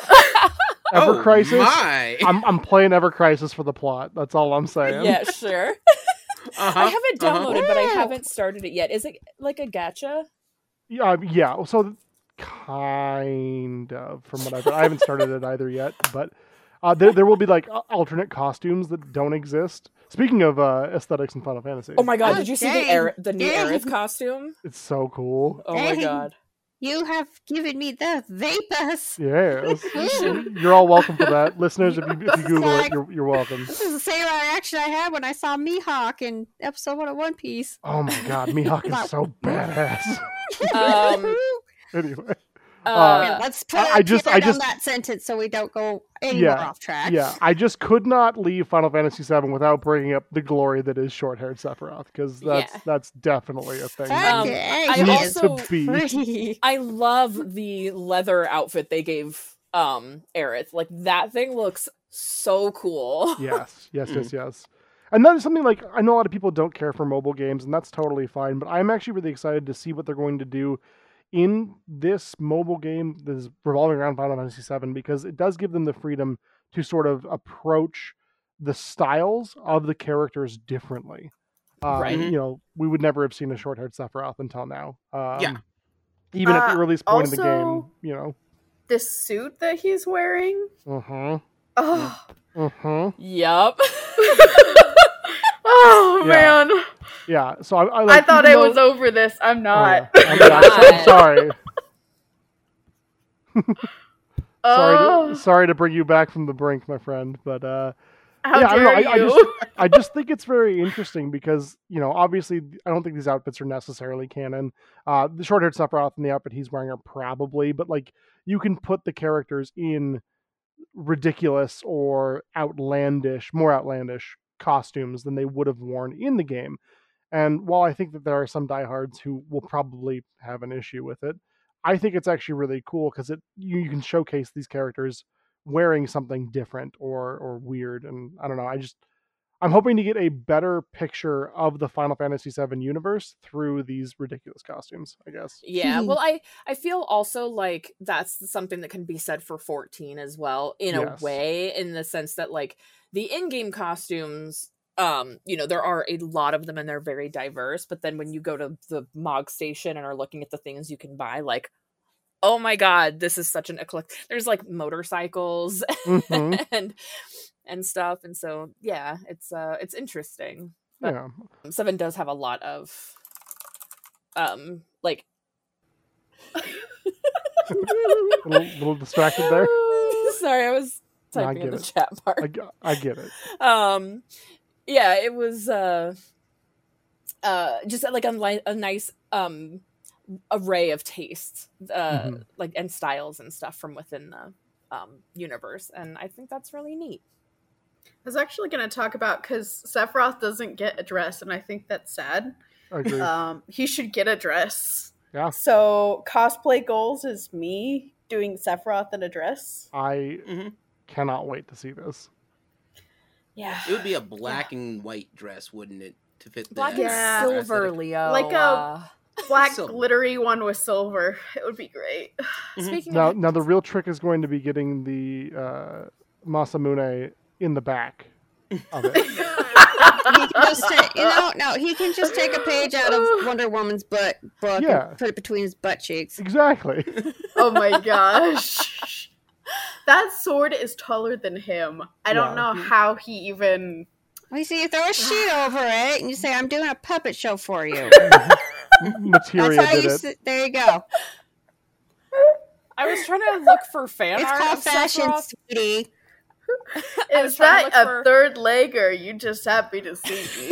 Ever Crisis. My. I'm playing Ever Crisis for the plot. That's all I'm saying. Yeah, sure. I have it downloaded, but I haven't started it yet. Is it like a gacha? Yeah. So kind of from what I've heard. I haven't started it either yet, but there will be like alternate costumes that don't exist. Speaking of aesthetics in Final Fantasy. Oh my god! Did you see the new Aerith costume? It's so cool. Oh my god. You have given me the vapors. Yes. You're all welcome for that. Listeners, if you Google it, you're welcome. This is the same reaction I had when I saw Mihawk in episode 1 of One Piece. Oh my god, Mihawk is so badass. Anyway. Let's put I just on that sentence so we don't go anywhere off track. Yeah, I just could not leave Final Fantasy VII without bringing up the glory that is short-haired Sephiroth, because that's definitely a thing. I love the leather outfit they gave Aerith. Like, that thing looks so cool. Yes. And that is something, like, I know a lot of people don't care for mobile games, and that's totally fine, but I'm actually really excited to see what they're going to do in this mobile game that is revolving around Final Fantasy VII, because it does give them the freedom to sort of approach the styles of the characters differently. Right. You know, we would never have seen a short-haired Sephiroth until now. Even at the earliest point of the game, you know. The suit that he's wearing? Uh-huh. Oh. Uh-huh. Yep. Man. Yeah, so I thought I was over this. I'm not. Oh, yeah. I'm sorry. Sorry to bring you back from the brink, my friend. But I just think it's very interesting because, you know, obviously I don't think these outfits are necessarily canon. The short-haired Sephiroth and the outfit he's wearing are probably, but like you can put the characters in ridiculous or more outlandish costumes than they would have worn in the game. And while I think that there are some diehards who will probably have an issue with it, I think it's actually really cool because you can showcase these characters wearing something different or weird. And I don't know, I'm hoping to get a better picture of the Final Fantasy VII universe through these ridiculous costumes, I guess. Yeah, well, I feel also like that's something that can be said for 14 as well, in a way, in the sense that, like, the in-game costumes... you know, there are a lot of them and they're very diverse, but then when you go to the Mog station and are looking at the things you can buy, like, oh my god, this is such an eclectic. There's like motorcycles and stuff, and so yeah, it's interesting. But yeah, Seven does have a lot of like a little distracted there. Sorry, I was typing in the chat part. I get it. Yeah, it was just like a nice array of tastes, like, and styles and stuff from within the universe, and I think that's really neat. I was actually going to talk about, because Sephiroth doesn't get a dress, and I think that's sad. I agree. He should get a dress. Yeah. So cosplay goals is me doing Sephiroth in a dress. I cannot wait to see this. Yeah, it would be a black and white dress, wouldn't it, to fit the black and silver, Leo, like a black glittery one with silver. It would be great. Speaking of now, the real trick is going to be getting the Masamune in the back of it. He can just take, he can just take a page out of Wonder Woman's book and put it between his butt cheeks. Exactly. Oh my gosh. That sword is taller than him. I don't know how he even... Well, you see, you throw a sheet over it, and you say, I'm doing a puppet show for you. Materia that's how did you it. There you go. I was trying to look for fan art. It's called fashion, sweetie. Is that a third leg, or are you just happy to see me?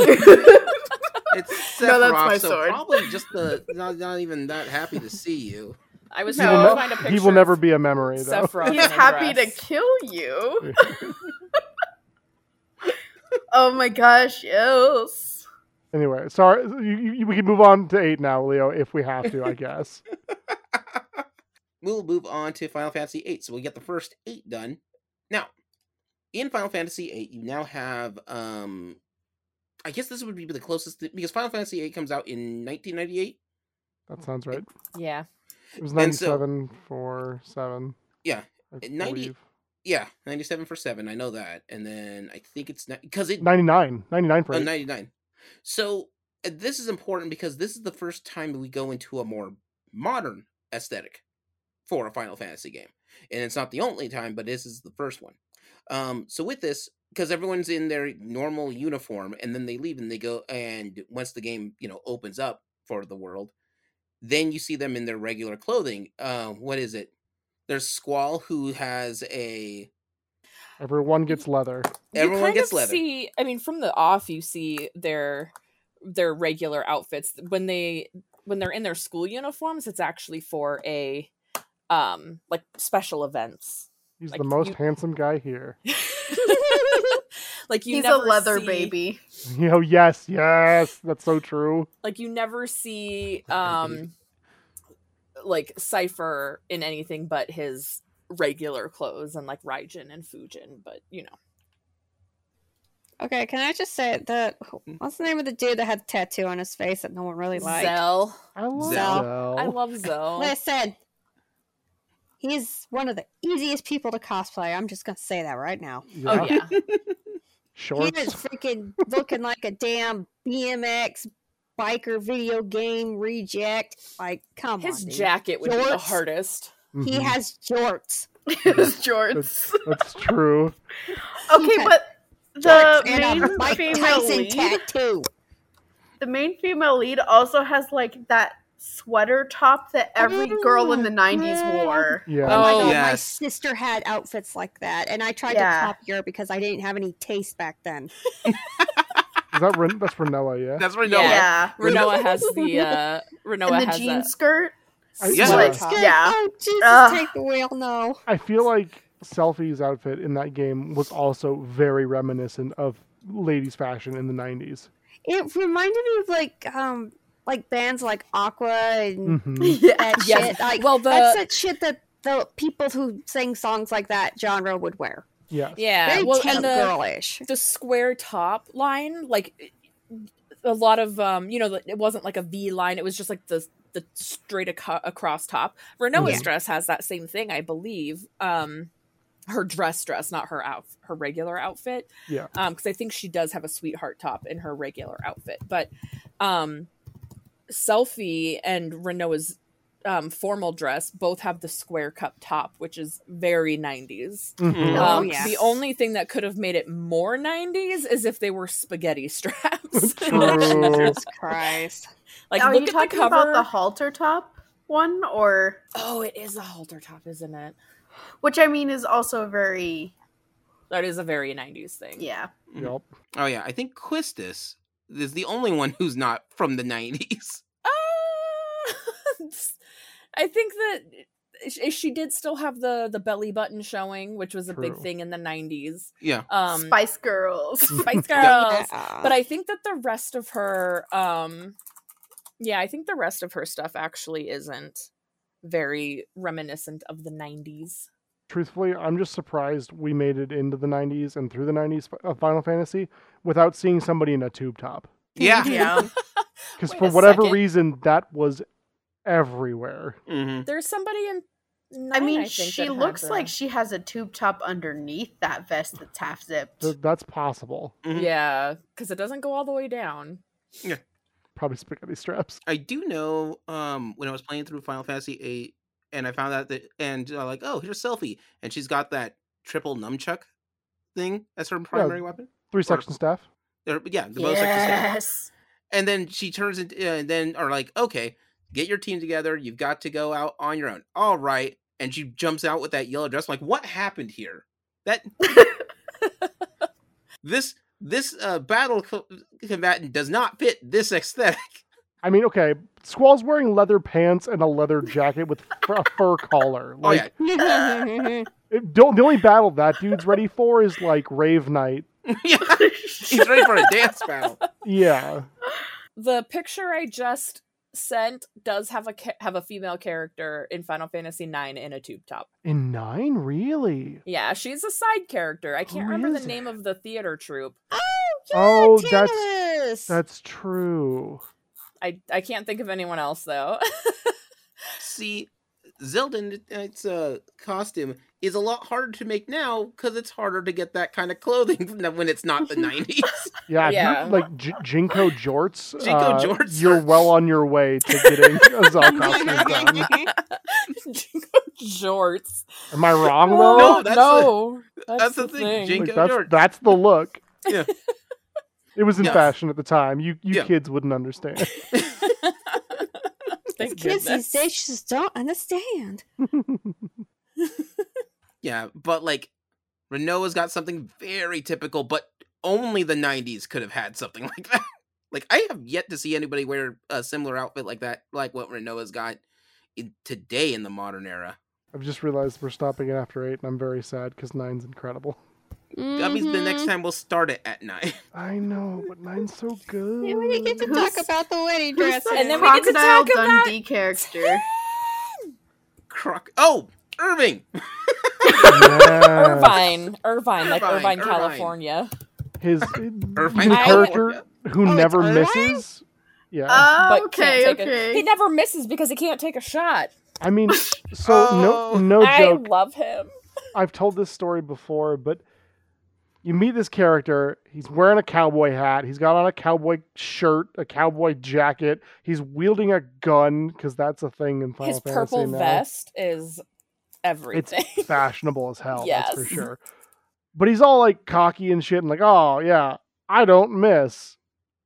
It's Sephiroth, that's my sword. Probably just not even that happy to see you. I was trying to find a picture. He will never be a memory, though. He's happy to kill you. Oh my gosh, yes. Anyway, sorry, we can move on to 8 now, Leo, if we have to, I guess. We'll move on to Final Fantasy 8, so we'll get the first 8 done. Now, in Final Fantasy 8, you now have, I guess this would be the closest, because Final Fantasy 8 comes out in 1998? That sounds right. Yeah. It was 97 for 7. Yeah. 97 for 7, I know that. And then I think it's... 99 for 8. 99. So, this is important because this is the first time we go into a more modern aesthetic for a Final Fantasy game. And it's not the only time, but this is the first one. So with this, because everyone's in their normal uniform, and then they leave and they go, and once the game, opens up for the world, then you see them in their regular clothing. What is it? There's Squall, who has a... Everyone gets leather. From the off, you see their regular outfits. When they're in their school uniforms, it's actually for a... special events. He's the most handsome guy here. He's never a leather baby. Yes, that's so true. You never see Cypher in anything but his regular clothes and Raijin and Fujin, but Okay, can I just say that? What's the name of the dude that had a tattoo on his face that no one really liked? Zell. I love Zell. Listen. He's one of the easiest people to cosplay. I'm just going to say that right now. Yeah. Oh, yeah. Shorts. He was freaking looking like a damn BMX biker video game reject. Come on. His jacket would be the hardest. Mm-hmm. He has jorts. His jorts. That's true. Okay, but the main female lead tattoo. The main female lead also has that sweater top that every girl in the 90s wore. Yeah. Oh my God, yes. My sister had outfits like that, and I tried to copy her because I didn't have any taste back then. That's Renoa, yeah? That's Renoa. Yeah. Renoa has the... Renoa has the jean skirt? Yeah. Oh, Jesus, take the wheel, no. I feel like Selfie's outfit in that game was also very reminiscent of ladies' fashion in the 90s. It reminded me of, bands like Aqua and that shit. That's that shit that the people who sing songs like that genre would wear. Yeah. Yeah. Very and girlish. The square top line, a lot of, it wasn't a V line. It was just the straight across top. Renoa's dress has that same thing, I believe. Her dress, not her her regular outfit. Yeah. Because I think she does have a sweetheart top in her regular outfit. But, Selfie and Renoa's formal dress both have the square cup top, which is very 90s. Mm-hmm. The only thing that could have made it more 90s is if they were spaghetti straps. Jesus Christ. Are you talking about the halter top one? Or it is a halter top, isn't it? Which is also very... That is a very 90s thing. Yeah. Yep. Oh yeah, I think Quistis is the only one who's not from the 90s. I think that she did still have the belly button showing, which was a big thing in the 90s. Yeah. Spice Girls. Yeah. But I think that the rest of her... I think the rest of her stuff actually isn't very reminiscent of the 90s. Truthfully, I'm just surprised we made it into the 90s and through the 90s of Final Fantasy without seeing somebody in a tube top. Yeah. Because for whatever reason, that was everywhere. Mm-hmm. There's somebody in I mean, she looks like she has a tube top underneath that vest that's half zipped. That's possible. Mm-hmm. Yeah, because it doesn't go all the way down. Yeah. Probably spaghetti straps. I do know when I was playing through Final Fantasy 8, and I found out that, and like, oh, here's Selphie. And she's got that triple nunchuck thing as her primary weapon. Three-section staff. Yeah, the bow section staff. Yes. And then she turns into, and then are like, okay, get your team together. You've got to go out on your own. All right. And she jumps out with that yellow dress. I'm like, what happened here? That this battle combatant does not fit this aesthetic. I mean, okay, Squall's wearing leather pants and a leather jacket with a fur collar. Like, oh, yeah. The only battle that dude's ready for is like Rave Night. Yeah, he's ready for a dance battle. Yeah. The picture I just sent does have a female character in Final Fantasy 9 in a tube top. In 9? Really? Yeah, she's a side character. I can't remember the name of the theater troupe. Oh, yeah, that's true. I can't think of anyone else, though. See, Zelda's costume is a lot harder to make now because it's harder to get that kind of clothing when it's not the 90s. Yeah, yeah. Like Jinko jorts, you're well on your way to getting a Zelda costume done. Jinko jorts. Am I wrong, though? No, that's the thing. Jinko jorts. That's the look. Yeah. It was in fashion at the time. You kids wouldn't understand. These kids these days just don't understand. Yeah, but like Renoa's got something very typical, but only the 90s could have had something like that. Like, I have yet to see anybody wear a similar outfit like that, like what Renoa's got today in the modern era. I've just realized we're stopping it after 8, and I'm very sad because 9's incredible. Mm-hmm. That means the next time we'll start it at 9. I know, but 9's so good. And we get to talk about the wedding dress. And then we get to talk about Dundee character. Irving! Yeah. Irvine, like Irvine, California. His Irvine character who never misses. Yeah. He never misses because he can't take a shot. I mean, so no joke. I love him. I've told this story before, but you meet this character, he's wearing a cowboy hat, he's got on a cowboy shirt, a cowboy jacket, he's wielding a gun, because that's a thing in Final Fantasy now. His purple vest is everything. It's fashionable as hell, yes. That's for sure. But he's all like cocky and shit, and like, oh yeah, I don't miss.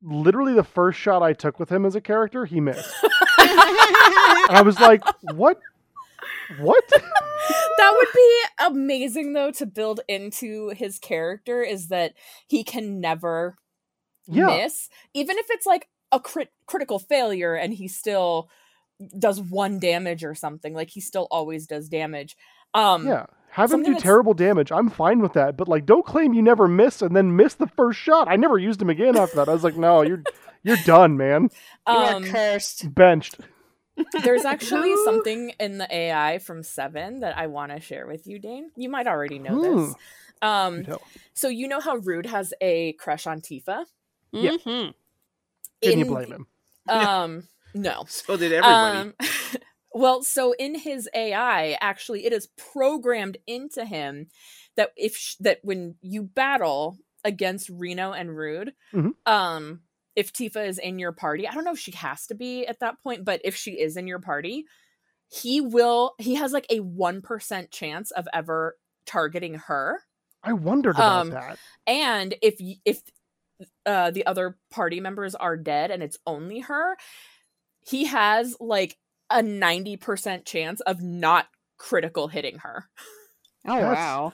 Literally the first shot I took with him as a character, he missed. And I was like, what? That would be amazing, though, to build into his character, is that he can never miss. Even if it's like a critical failure and he still does one damage or something, like he still always does damage. Have him do terrible damage. I'm fine with that. But like, don't claim you never miss and then miss the first shot. I never used him again after that. I was like, no, you're done, man. You're cursed. Benched. There's actually something in the AI from 7 that I want to share with you, Dane. You might already know this. So you know how Rude has a crush on Tifa? Yeah. Mm-hmm. Can you blame him? No. So did everybody. Well, so in his AI, actually, it is programmed into him that that when you battle against Reno and Rude, if Tifa is in your party, I don't know if she has to be at that point, but if she is in your party, he has like a 1% chance of ever targeting her. I wondered about that. And if the other party members are dead and it's only her, he has like a 90% chance of not critical hitting her. Oh, wow.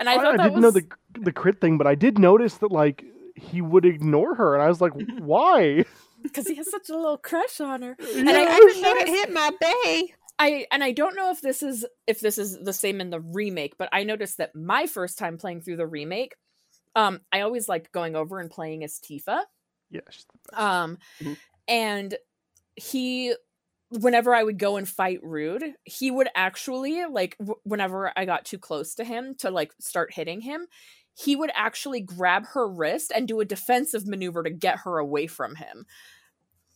And I didn't know the crit thing, but I did notice that like, he would ignore her, and I was like, why? Because he has such a little crush on her. And I even noticed, hit my bae. I don't know if this is the same in the remake, but I noticed that my first time playing through the remake, I always liked going over and playing as Tifa. Yeah, she's the best. And whenever I would go and fight Rude, he would actually, like, whenever I got too close to him to like start hitting him, he would actually grab her wrist and do a defensive maneuver to get her away from him.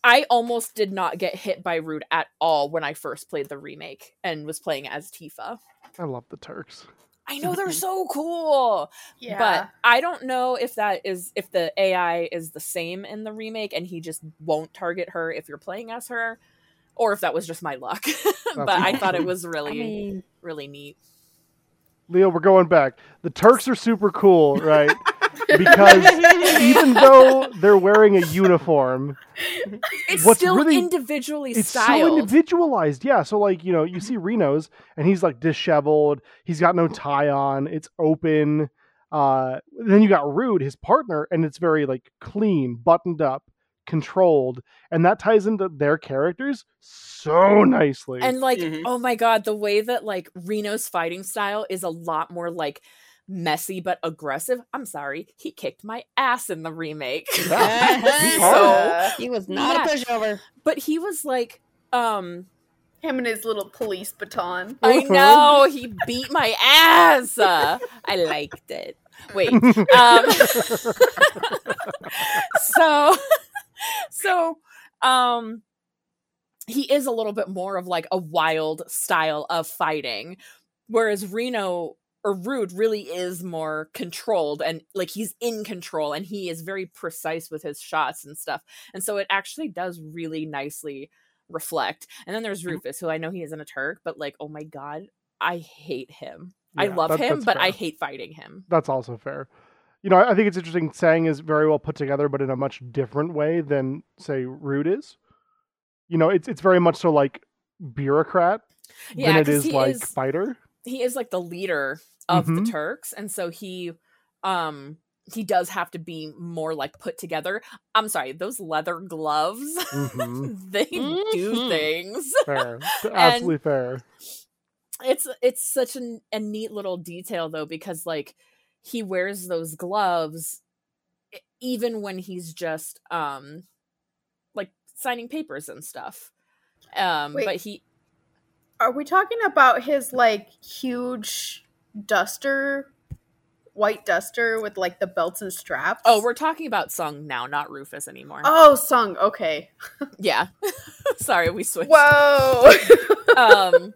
I almost did not get hit by Rude at all when I first played the remake and was playing as Tifa. I love the Turks. I know, they're so cool. Yeah. But I don't know if that is, if the AI is the same in the remake and he just won't target her if you're playing as her, or if that was just my luck. But I thought it was really, really neat. Leo, we're going back. The Turks are super cool, right? Because even though they're wearing a uniform, it's still really individually styled. It's so individualized, yeah. So, like, you know, you see Reno's, and he's, like, disheveled. He's got no tie on. It's open. Then you got Rude, his partner, and it's very, like, clean, buttoned up, controlled. And that ties into their characters so nicely. And, like, oh, my God, the way that, like, Reno's fighting style is a lot more, like, messy but aggressive. I'm sorry, he kicked my ass in the remake. So, he was not a pushover, but he was like, him and his little police baton. I know, he beat my ass. I liked it. Wait, so he is a little bit more of like a wild style of fighting, whereas Reno or Rude really is more controlled and like he's in control and he is very precise with his shots and stuff. And so it actually does really nicely reflect. And then there's Rufus, who I know he isn't a Turk, but like, oh my God, I hate him. Yeah, I love him, but fair. I hate fighting him. That's also fair. You know, I think it's interesting. Sang is very well put together, but in a much different way than say Rude is. You know, it's very much so like bureaucrat than it is like fighter. He is like the leader of the Turks, and so he does have to be more like put together. I'm sorry, those leather gloves, they do things. Fair. Absolutely fair. It's such a neat little detail though, because like he wears those gloves even when he's just like signing papers and stuff. But he. Are we talking about his, like, huge duster, white duster with, like, the belts and straps? Oh, we're talking about Sung now, not Rufus anymore. Oh, Sung. Okay. Yeah. Sorry, we switched. Whoa.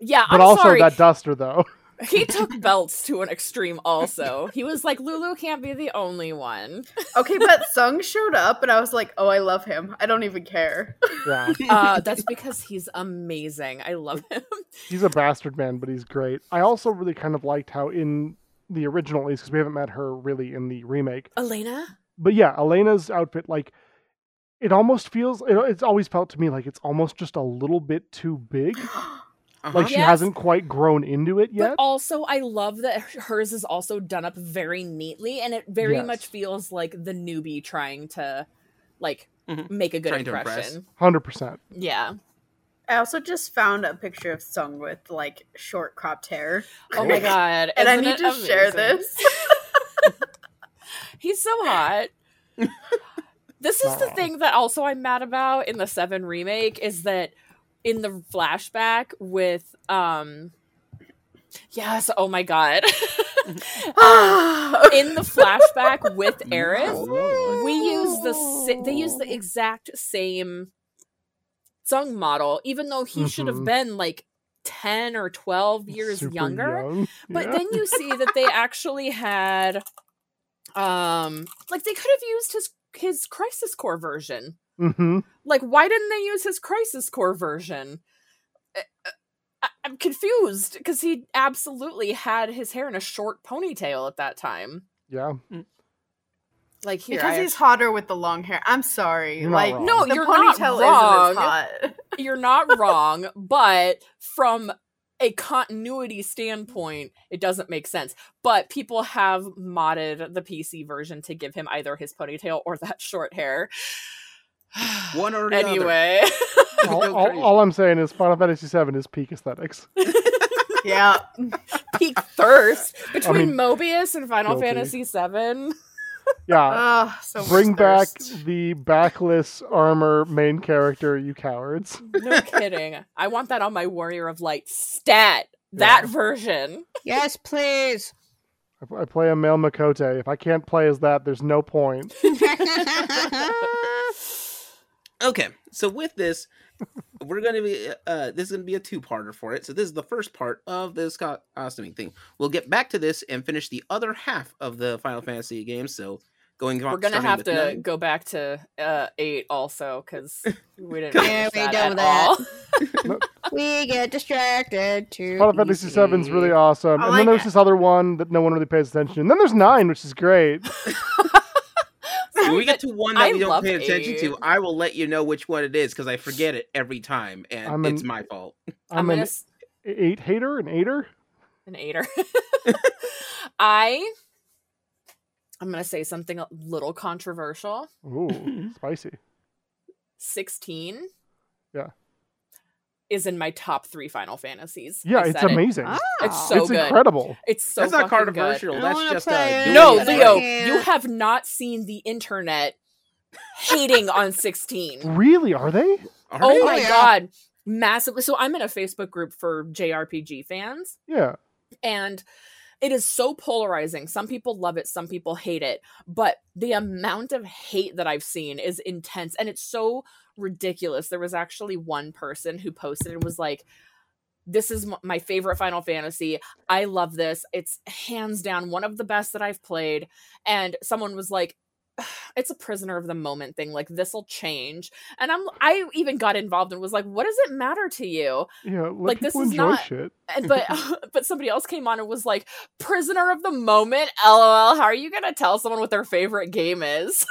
Yeah, but I'm also sorry. That duster, though. He took belts to an extreme also. He was like, Lulu can't be the only one. Okay, but Sung showed up and I was like, oh, I love him. I don't even care. Yeah. That's because he's amazing. I love him. He's a bastard man, but he's great. I also really kind of liked how in the original, at least because we haven't met her really in the remake. Elena? But yeah, Elena's outfit, like, it almost feels, it's always felt to me like it's almost just a little bit too big. Like she hasn't quite grown into it yet. But also, I love that hers is also done up very neatly, and it very much feels like the newbie trying to, like, make a good impression. 100%. Yeah. I also just found a picture of Sung with, like, short cropped hair. Oh my God. And I need to share this. He's so hot. This is the thing that also I'm mad about in the 7 remake is that in the flashback with oh my God. In the flashback with Aerith, they use the exact same Sung model, even though he should have been like 10 or 12 years super younger. Young. But then you see that they actually had like they could have used his Crisis Core version. Like, why didn't they use his Crisis Core version? I'm confused because he absolutely had his hair in a short ponytail at that time. Yeah, like here, because he's hotter with the long hair. I'm sorry, you're like no, you're not wrong. You're not wrong, but from a continuity standpoint, it doesn't make sense. But people have modded the PC version to give him either his ponytail or that short hair. One or another. Anyway, all I'm saying is Final Fantasy VII is peak aesthetics. Yeah, peak thirst between Mobius and Final Fantasy VII. Yeah, so bring back the backless armor main character, you cowards! No kidding. I want that on my Warrior of Light stat. That version. Yes, please. I play a male Makote. If I can't play as that, there's no point. Okay, so with this, we're going to be, this is going to be a two-parter for it. So this is the first part of this costuming thing. We'll get back to this and finish the other half of the Final Fantasy game. So we're going to have to go back to 8 also, because we didn't finish that. We get distracted too. Final Fantasy 7 is really awesome. And then there's this other one that no one really pays attention to. And then there's 9, which is great. When we get to one that we don't pay attention to, I will let you know which one it is, because I forget it every time, and it's my fault. I'm an 8 hater, an 8er? An 8er. I'm going to say something a little controversial. Ooh, spicy. 16. Yeah. Is in my top 3 Final Fantasies. Yeah, it's amazing. It. Oh. It's so good. It's incredible. It's so fucking good. That's not controversial. That's just no, Leo, you have not seen the internet hating on 16. Really? Are they? Oh my God. Massively. So I'm in a Facebook group for JRPG fans. Yeah. And it is so polarizing. Some people love it. Some people hate it. But the amount of hate that I've seen is intense. And it's so ridiculous. There was actually one person who posted and was like, this is my favorite Final Fantasy. I love this. It's hands down one of the best that I've played. And someone was like, it's a prisoner of the moment thing. Like, this'll change. And I even got involved and was like, what does it matter to you? Yeah, like this is not shit. But somebody else came on and was like, prisoner of the moment, LOL, how are you gonna tell someone what their favorite game is?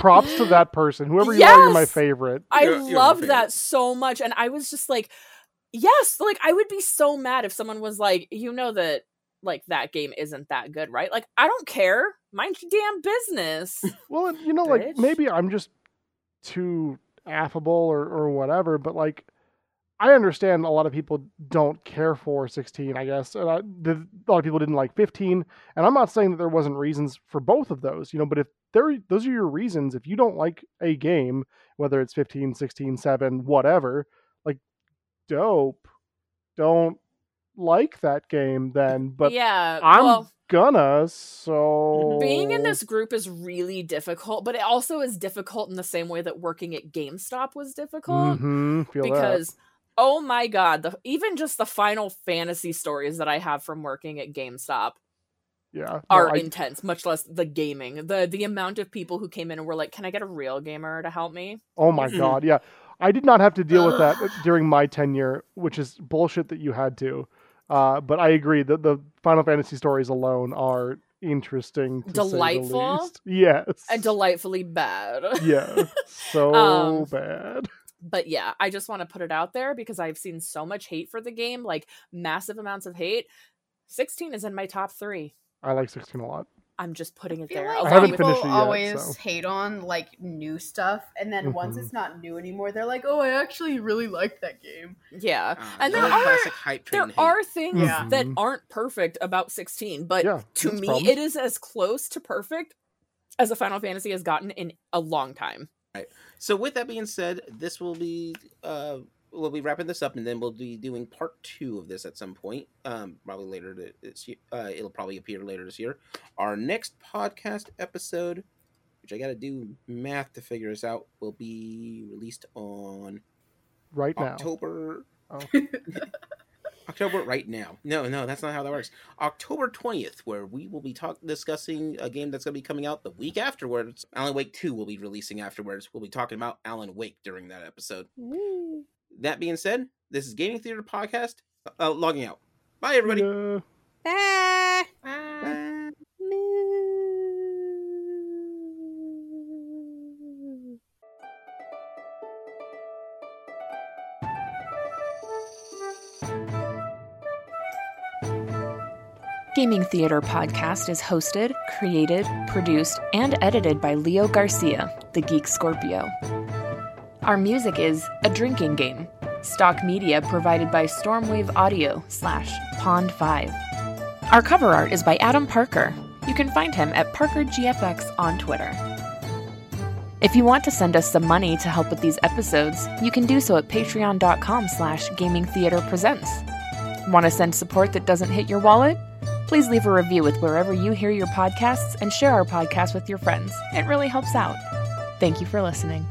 Props to that person. Whoever you are, you're my favorite. I loved that so much. And I was just like, yes, like I would be so mad if someone was like, you know that like that game isn't that good, right? Like, I don't care. Mind your damn business. Well, you know, like maybe I'm just too affable or whatever, but like I understand a lot of people don't care for 16, I guess. And a lot of people didn't like 15. And I'm not saying that there wasn't reasons for both of those, you know, but if those are your reasons, if you don't like a game, whether it's 15, 16, 7, whatever, like, dope. Don't like that game then, but yeah, so being in this group is really difficult, but it also is difficult in the same way that working at GameStop was difficult. Because oh my God, even just the Final Fantasy stories that I have from working at GameStop are intense, much less the gaming. The amount of people who came in and were like, can I get a real gamer to help me? Oh my God. Yeah, I did not have to deal with that during my tenure, which is bullshit that you had to. But I agree that the Final Fantasy stories alone are interesting, to delightful, say the least. Yes, and delightfully bad. Yeah, so bad. But yeah, I just want to put it out there because I've seen so much hate for the game, like massive amounts of hate. 16 is in my top 3. I like 16 a lot. I'm just putting it there. Like, I haven't finished it yet. People always hate on like new stuff, and then once it's not new anymore, they're like, "Oh, I actually really liked that game." Yeah, and there are things that aren't perfect about 16, but to me, it is as close to perfect as a Final Fantasy has gotten in a long time. Right. So, with that being said, this will be we'll be wrapping this up, and then we'll be doing part 2 of this at some point. Probably later this year. It'll probably appear later this year. Our next podcast episode, which I got to do math to figure this out, will be released on October right now. No, that's not how that works. October 20th, where we will be discussing a game that's going to be coming out the week afterwards. Alan Wake 2 will be releasing afterwards. We'll be talking about Alan Wake during that episode. Woo. That being said, this is Gaming Theater Podcast. Logging out. Bye, everybody. Bye. Bye. Bye. Gaming Theater Podcast is hosted, created, produced, and edited by Leo Garcia, the Geek Scorpio. Our music is A Drinking Game, stock media provided by Stormwave Audio /Pond5. Our cover art is by Adam Parker. You can find him at ParkerGFX on Twitter. If you want to send us some money to help with these episodes, you can do so at patreon.com/Gaming Theater Presents. Want to send support that doesn't hit your wallet? Please leave a review with wherever you hear your podcasts and share our podcast with your friends. It really helps out. Thank you for listening.